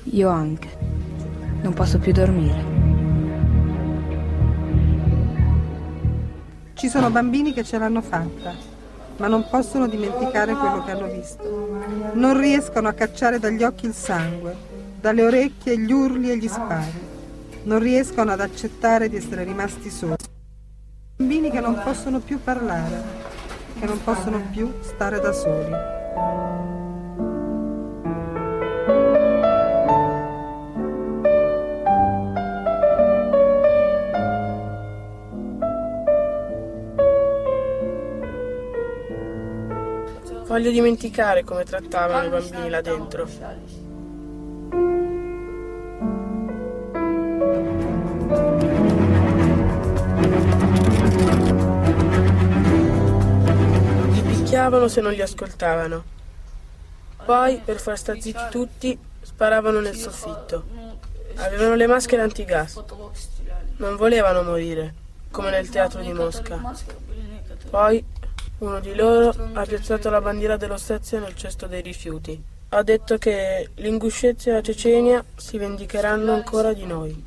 Io anche. Non posso più dormire. Ci sono bambini che ce l'hanno fatta, ma non possono dimenticare quello che hanno visto. Non riescono a cacciare dagli occhi il sangue, dalle orecchie gli urli e gli spari. Non riescono ad accettare di essere rimasti soli. Bambini che non possono più parlare, che non possono più stare da soli. Voglio dimenticare come trattavano i bambini là dentro. Se non li ascoltavano. Poi, per far star zitti tutti, sparavano nel soffitto. Avevano le maschere antigas. Non volevano morire, come nel teatro di Mosca. Poi, uno di loro ha piazzato la bandiera dello Stazio nel cesto dei rifiuti. Ha detto che l'Inguscezia e la Cecenia si vendicheranno ancora di noi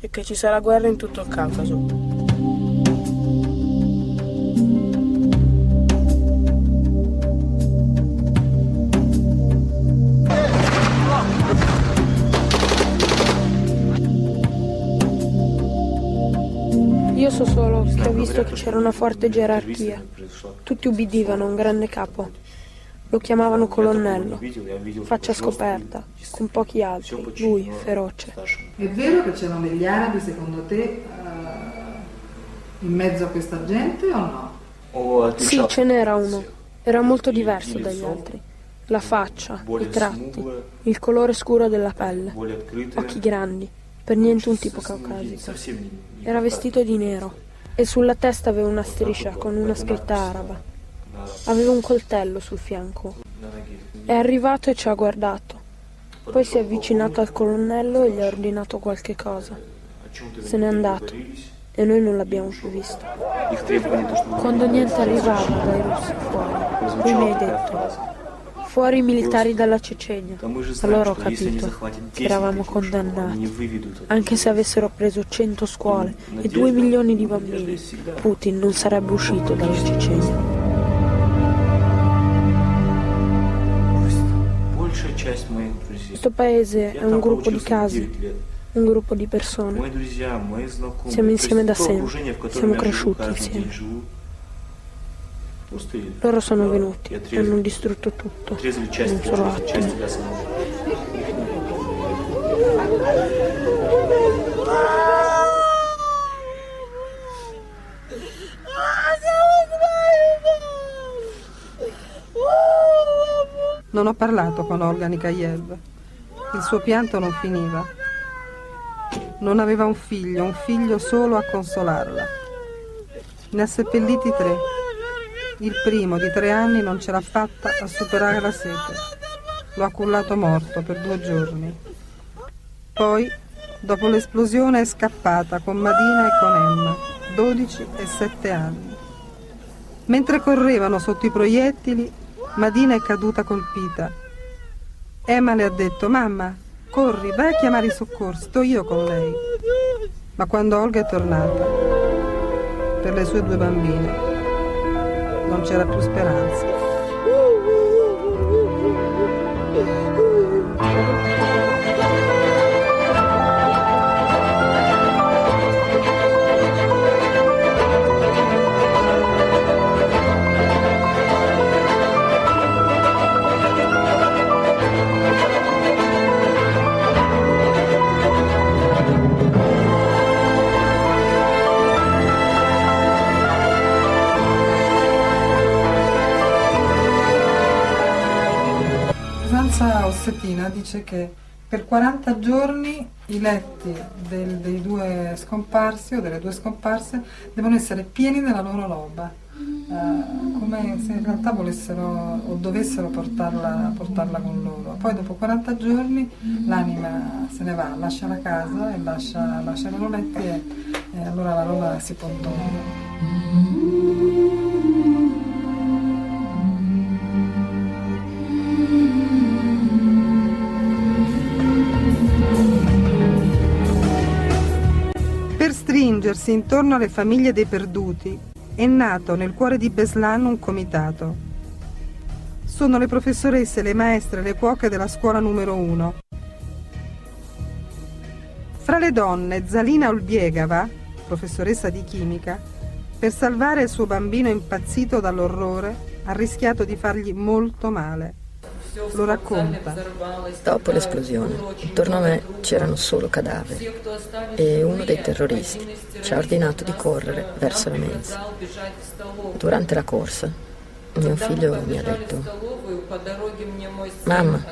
e che ci sarà guerra in tutto il Caucaso. Solo che ho visto che c'era una forte gerarchia. Tutti ubbidivano un grande capo. Lo chiamavano colonnello, faccia scoperta, con pochi altri, lui, feroce. È vero che c'erano degli arabi, secondo te, in mezzo a questa gente o no? Sì, ce n'era uno. Era molto diverso dagli altri. La faccia, i tratti, il colore scuro della pelle, occhi grandi. Per niente un tipo caucasico. Era vestito di nero e sulla testa aveva una striscia con una scritta araba. Aveva un coltello sul fianco. È arrivato e ci ha guardato. Poi si è avvicinato al colonnello e gli ha ordinato qualche cosa. Se n'è andato e noi non l'abbiamo più visto. Quando niente arrivava dai russi fuori, lui mi ha detto: fuori i militari dalla Cecenia. Allora ho capito che eravamo condannati. Anche se avessero preso 100 scuole e 2 milioni di bambini, Putin non sarebbe uscito dalla Cecenia. Questo paese è un gruppo di casi, un gruppo di persone. Siamo insieme da sempre, siamo cresciuti insieme. Loro sono venuti e hanno distrutto tutto, non solo attimi. Non ho parlato con Olga Nikayev. Il suo pianto non finiva. Non aveva un figlio solo a consolarla. Ne ha seppelliti 3. Il primo, di 3 anni, non ce l'ha fatta a superare la sete. Lo ha cullato morto per 2 giorni. Poi, dopo l'esplosione, è scappata con Madina e con Emma, 12 e 7 anni. Mentre correvano sotto i proiettili, Madina è caduta colpita. Emma le ha detto: mamma, corri, vai a chiamare i soccorsi, sto io con lei. Ma quando Olga è tornata, per le sue 2 bambine, non c'era più speranza. Ossetina dice che per 40 giorni i letti delle due scomparse devono essere pieni della loro roba, come se in realtà volessero o dovessero portarla con loro. Poi dopo 40 giorni l'anima se ne va, lascia la casa e lascia i loro letti e allora la roba si pontona. Stringersi intorno alle famiglie dei perduti, è nato nel cuore di Beslan un comitato. Sono le professoresse, le maestre, le cuoche della scuola numero 1. Fra le donne, Zalina Olbiegava, professoressa di chimica, Per salvare il suo bambino impazzito dall'orrore, ha rischiato di fargli molto male. Lo racconta. Dopo l'esplosione, intorno a me c'erano solo cadaveri e uno dei terroristi ci ha ordinato di correre verso la mensa. Durante la corsa, mio figlio mi ha detto: «Mamma,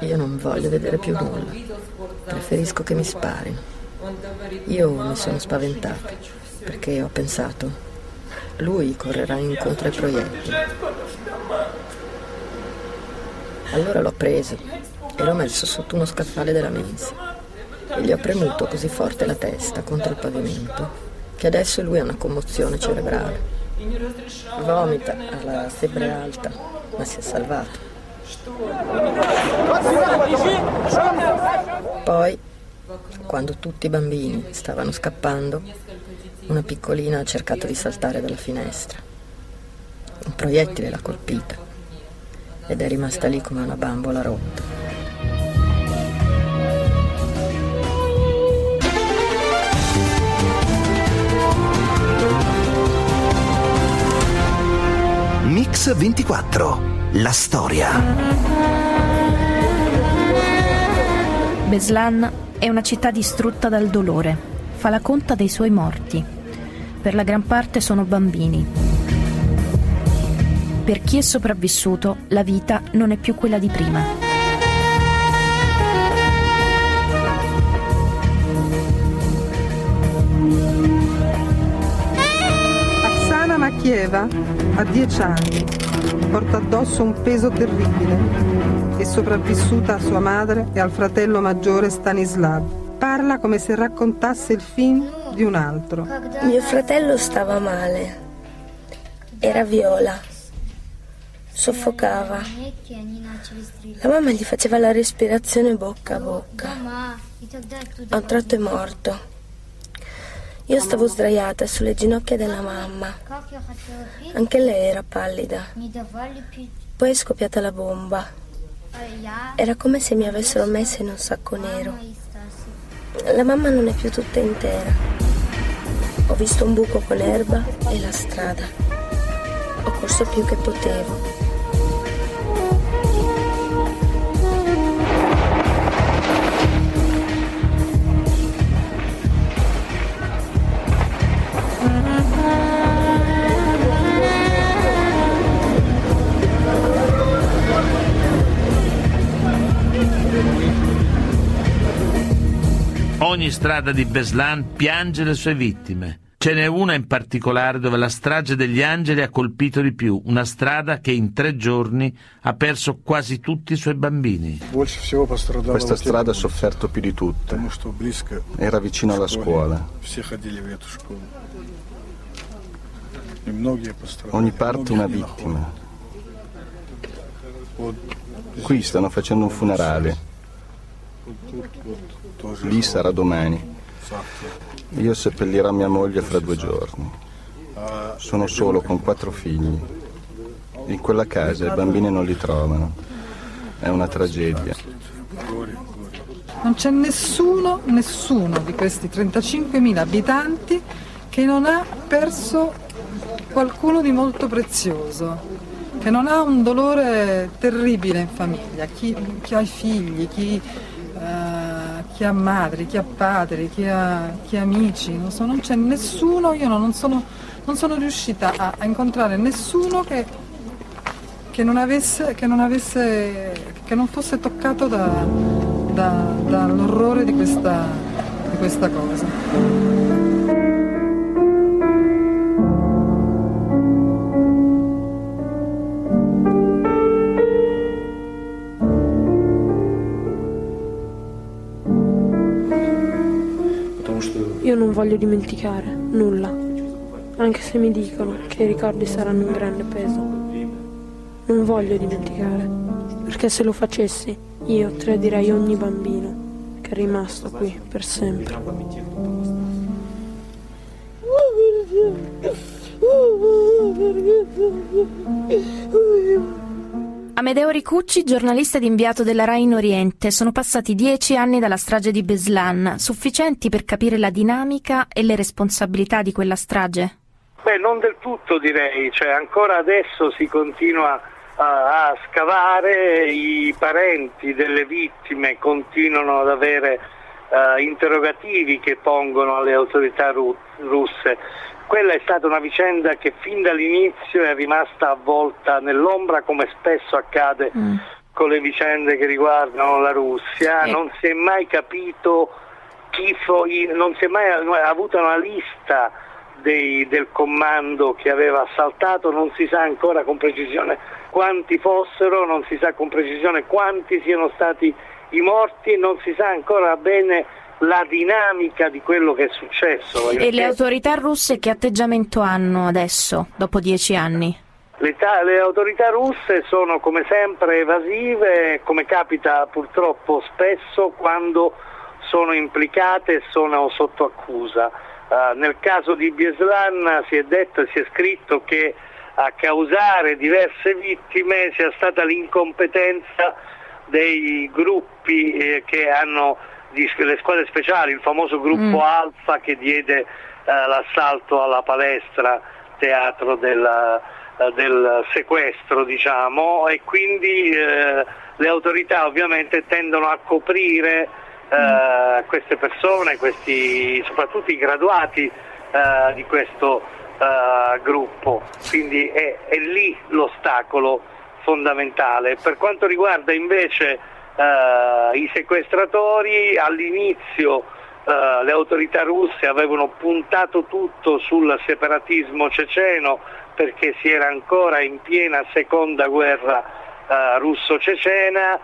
io non voglio vedere più nulla, preferisco che mi sparino». Io mi sono spaventata perché ho pensato: lui correrà incontro ai proiettili. Allora l'ho preso e l'ho messo sotto uno scaffale della mensa e gli ho premuto così forte la testa contro il pavimento che adesso lui ha una commozione cerebrale. Vomita alla febbre alta, ma si è salvato. Poi, quando tutti i bambini stavano scappando, una piccolina ha cercato di saltare dalla finestra. Un proiettile l'ha colpita ed è rimasta lì come una bambola rotta. Mix 24, la storia. Beslan è una città distrutta dal dolore. Fa la conta dei suoi morti. Per la gran parte sono bambini. Per chi è sopravvissuto, la vita non è più quella di prima. Oksana Makieva ha 10 anni, porta addosso un peso terribile. È sopravvissuta a sua madre e al fratello maggiore Stanislav. Parla come se raccontasse il film di un altro. Mio fratello stava male. Era viola. Soffocava. La mamma gli faceva la respirazione bocca a bocca. A un tratto è morto. Io stavo sdraiata sulle ginocchia della mamma. Anche lei era pallida. Poi è scoppiata la bomba. Era come se mi avessero messa in un sacco nero. La mamma non è più tutta intera. Ho visto un buco con erba e la strada. Ho corso più che potevo. Ogni strada di Beslan piange le sue vittime. Ce n'è una in particolare dove la strage degli angeli ha colpito di più, una strada che in 3 giorni ha perso quasi tutti i suoi bambini. Questa strada ha sofferto più di tutte. Era vicino alla scuola. Ogni parte una vittima. Qui stanno facendo un funerale. Lì sarà domani. Io seppellirò mia moglie fra 2 giorni. Sono solo con 4 figli. In quella casa i bambini non li trovano. È una tragedia. Non c'è nessuno di questi 35.000 abitanti che non ha perso qualcuno di molto prezioso, che non ha un dolore terribile in famiglia. Chi ha i figli, chi ha madri, chi ha padri, chi ha amici, non c'è nessuno. Io non sono riuscita a incontrare nessuno che non fosse toccato dall'orrore di questa cosa. Io non voglio dimenticare nulla, anche se mi dicono che i ricordi saranno un grande peso. Non voglio dimenticare, perché se lo facessi io tradirei ogni bambino che è rimasto qui per sempre. Amedeo Ricucci, giornalista ed inviato della Rai in Oriente. Sono passati 10 anni dalla strage di Beslan, sufficienti per capire la dinamica e le responsabilità di quella strage? Beh, non del tutto direi, cioè ancora adesso si continua a scavare, i parenti delle vittime continuano ad avere interrogativi che pongono alle autorità russe. Quella è stata una vicenda che fin dall'inizio è rimasta avvolta nell'ombra, come spesso accade con le vicende che riguardano la Russia. Non si è mai capito chi non si è mai avuta una lista del comando che aveva assaltato, non si sa ancora con precisione quanti fossero, non si sa con precisione quanti siano stati i morti, non si sa ancora bene la dinamica di quello che è successo. E le autorità russe che atteggiamento hanno adesso, dopo 10 anni? Le autorità russe sono come sempre evasive, come capita purtroppo spesso quando sono implicate e sono sotto accusa. Nel caso di Beslan si è detto e si è scritto che a causare diverse vittime sia stata l'incompetenza dei gruppi che hanno le squadre speciali, il famoso gruppo Alfa che diede l'assalto alla palestra, teatro del sequestro, diciamo, e quindi le autorità ovviamente tendono a coprire queste persone, soprattutto i graduati di questo gruppo, quindi è lì l'ostacolo fondamentale. Per quanto riguarda invece i sequestratori, all'inizio le autorità russe avevano puntato tutto sul separatismo ceceno perché si era ancora in piena seconda guerra russo-cecena,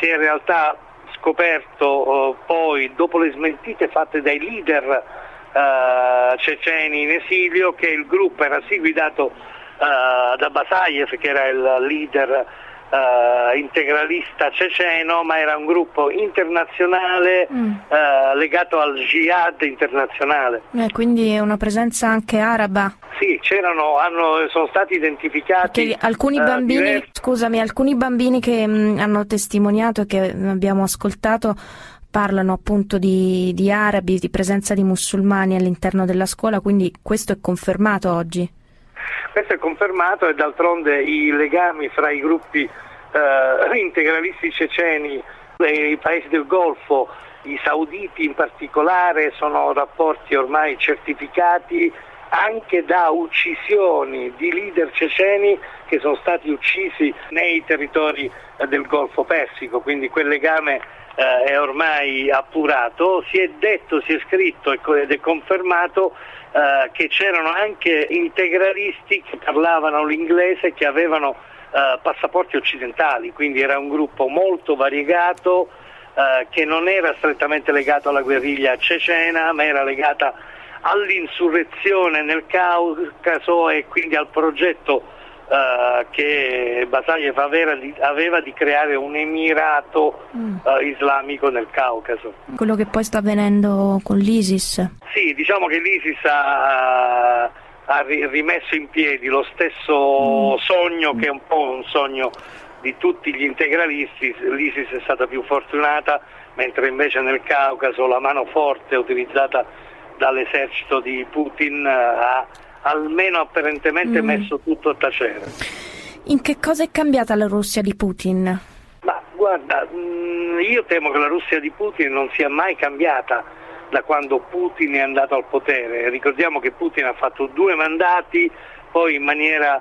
si è in realtà scoperto poi, dopo le smentite fatte dai leader ceceni in esilio, che il gruppo era sì guidato da Basayev, che era il leader integralista ceceno, ma era un gruppo internazionale legato al jihad internazionale. Quindi una presenza anche araba. Sì, sono stati identificati perché alcuni bambini, alcuni bambini che hanno testimoniato e che abbiamo ascoltato parlano appunto di arabi, di presenza di musulmani all'interno della scuola, quindi questo è confermato oggi. Questo è confermato e d'altronde i legami fra i gruppi integralisti ceceni e i paesi del Golfo, i sauditi in particolare, sono rapporti ormai certificati anche da uccisioni di leader ceceni che sono stati uccisi nei territori del Golfo Persico, quindi quel legame è ormai appurato. Si è detto, si è scritto ed è confermato che c'erano anche integralisti che parlavano l'inglese, che avevano passaporti occidentali, quindi era un gruppo molto variegato che non era strettamente legato alla guerriglia cecena, ma era legata all'insurrezione nel Caucaso e quindi al progetto che Basayev aveva di creare un emirato islamico nel Caucaso. Quello che poi sta avvenendo con l'ISIS? Sì, diciamo che l'ISIS ha rimesso in piedi lo stesso sogno, che è un po' un sogno di tutti gli integralisti. L'ISIS è stata più fortunata, mentre invece nel Caucaso la mano forte utilizzata dall'esercito di Putin ha almeno apparentemente messo tutto a tacere. In che cosa è cambiata la Russia di Putin? Ma guarda, io temo che la Russia di Putin non sia mai cambiata da quando Putin è andato al potere. Ricordiamo che Putin ha fatto 2 mandati, poi in maniera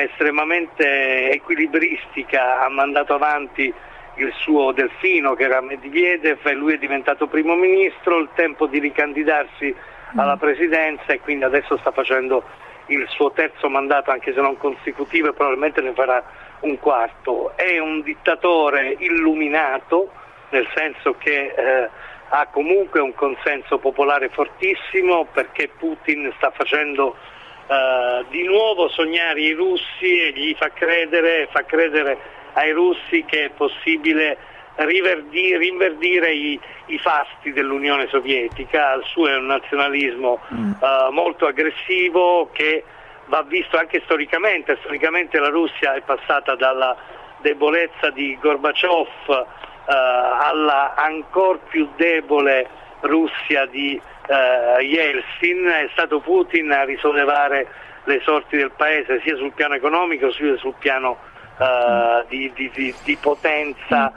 estremamente equilibristica ha mandato avanti il suo delfino che era Medvedev, e lui è diventato primo ministro, il tempo di ricandidarsi alla presidenza, e quindi adesso sta facendo il suo 3º mandato, anche se non consecutivo, e probabilmente ne farà un 4º. È un dittatore illuminato, nel senso che ha comunque un consenso popolare fortissimo, perché Putin sta facendo di nuovo sognare i russi e gli fa credere ai russi che è possibile rinverdire i fasti dell'Unione Sovietica. Il suo è un nazionalismo molto aggressivo, che va visto anche storicamente. Storicamente la Russia è passata dalla debolezza di Gorbaciov alla ancor più debole Russia di Yeltsin, è stato Putin a risollevare le sorti del paese sia sul piano economico sia sul piano di potenza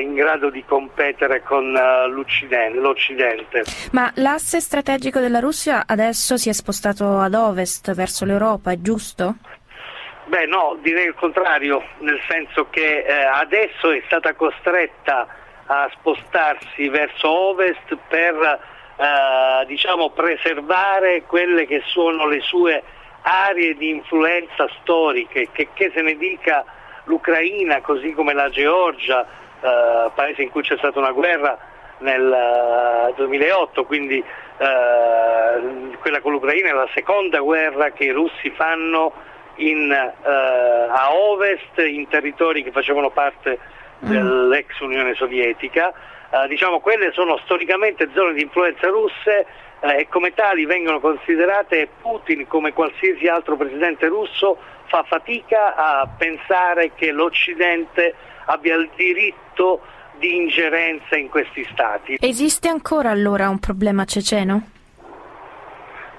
in grado di competere con l'Occidente. Ma l'asse strategico della Russia adesso si è spostato ad ovest, verso l'Europa, è giusto? Beh no, direi il contrario, nel senso che adesso è stata costretta a spostarsi verso ovest per diciamo preservare quelle che sono le sue aree di influenza storiche, che se ne dica l'Ucraina, così come la Georgia, paese in cui c'è stata una guerra nel 2008, quindi quella con l'Ucraina è la seconda guerra che i russi fanno a ovest, in territori che facevano parte dell'ex Unione Sovietica. Diciamo quelle sono storicamente zone di influenza russe e come tali vengono considerate. Putin, come qualsiasi altro presidente russo, fa fatica a pensare che l'Occidente abbia il diritto di ingerenza in questi stati. Esiste ancora allora un problema ceceno?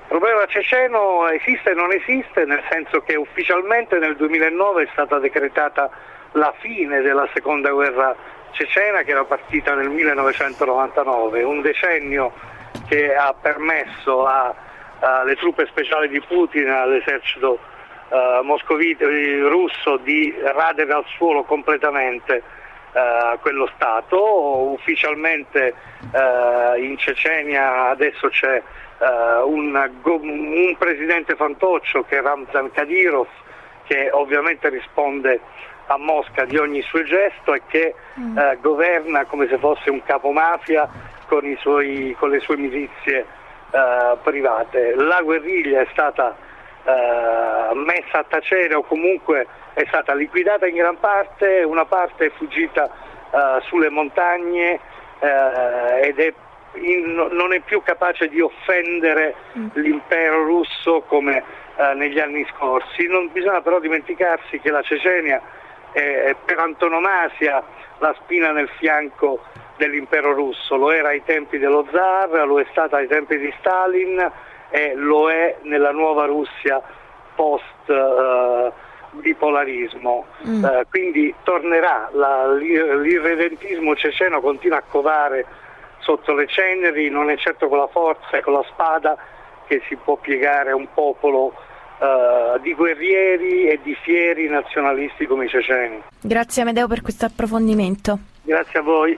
Il problema ceceno esiste e non esiste, nel senso che ufficialmente nel 2009 è stata decretata la fine della seconda guerra cecena, che era partita nel 1999, un decennio che ha permesso alle truppe speciali di Putin, all'esercito moscovita russo, di radere al suolo completamente quello Stato. Ufficialmente in Cecenia adesso c'è un presidente fantoccio, che è Ramzan Kadyrov, che ovviamente risponde a Mosca di ogni suo gesto e che governa come se fosse un capomafia con le sue milizie private. La guerriglia è stata messa a tacere, o comunque è stata liquidata in gran parte, una parte è fuggita sulle montagne ed è non è più capace di offendere l'impero russo come negli anni scorsi. Non bisogna però dimenticarsi che la Cecenia è per antonomasia la spina nel fianco dell'impero russo, lo era ai tempi dello zar, lo è stata ai tempi di Stalin e lo è nella nuova Russia post bipolarismo. Quindi tornerà, l'irredentismo ceceno continua a covare sotto le ceneri, non è certo con la forza e con la spada che si può piegare un popolo di guerrieri e di fieri nazionalisti come i ceceni. Grazie Amedeo per questo approfondimento. Grazie a voi.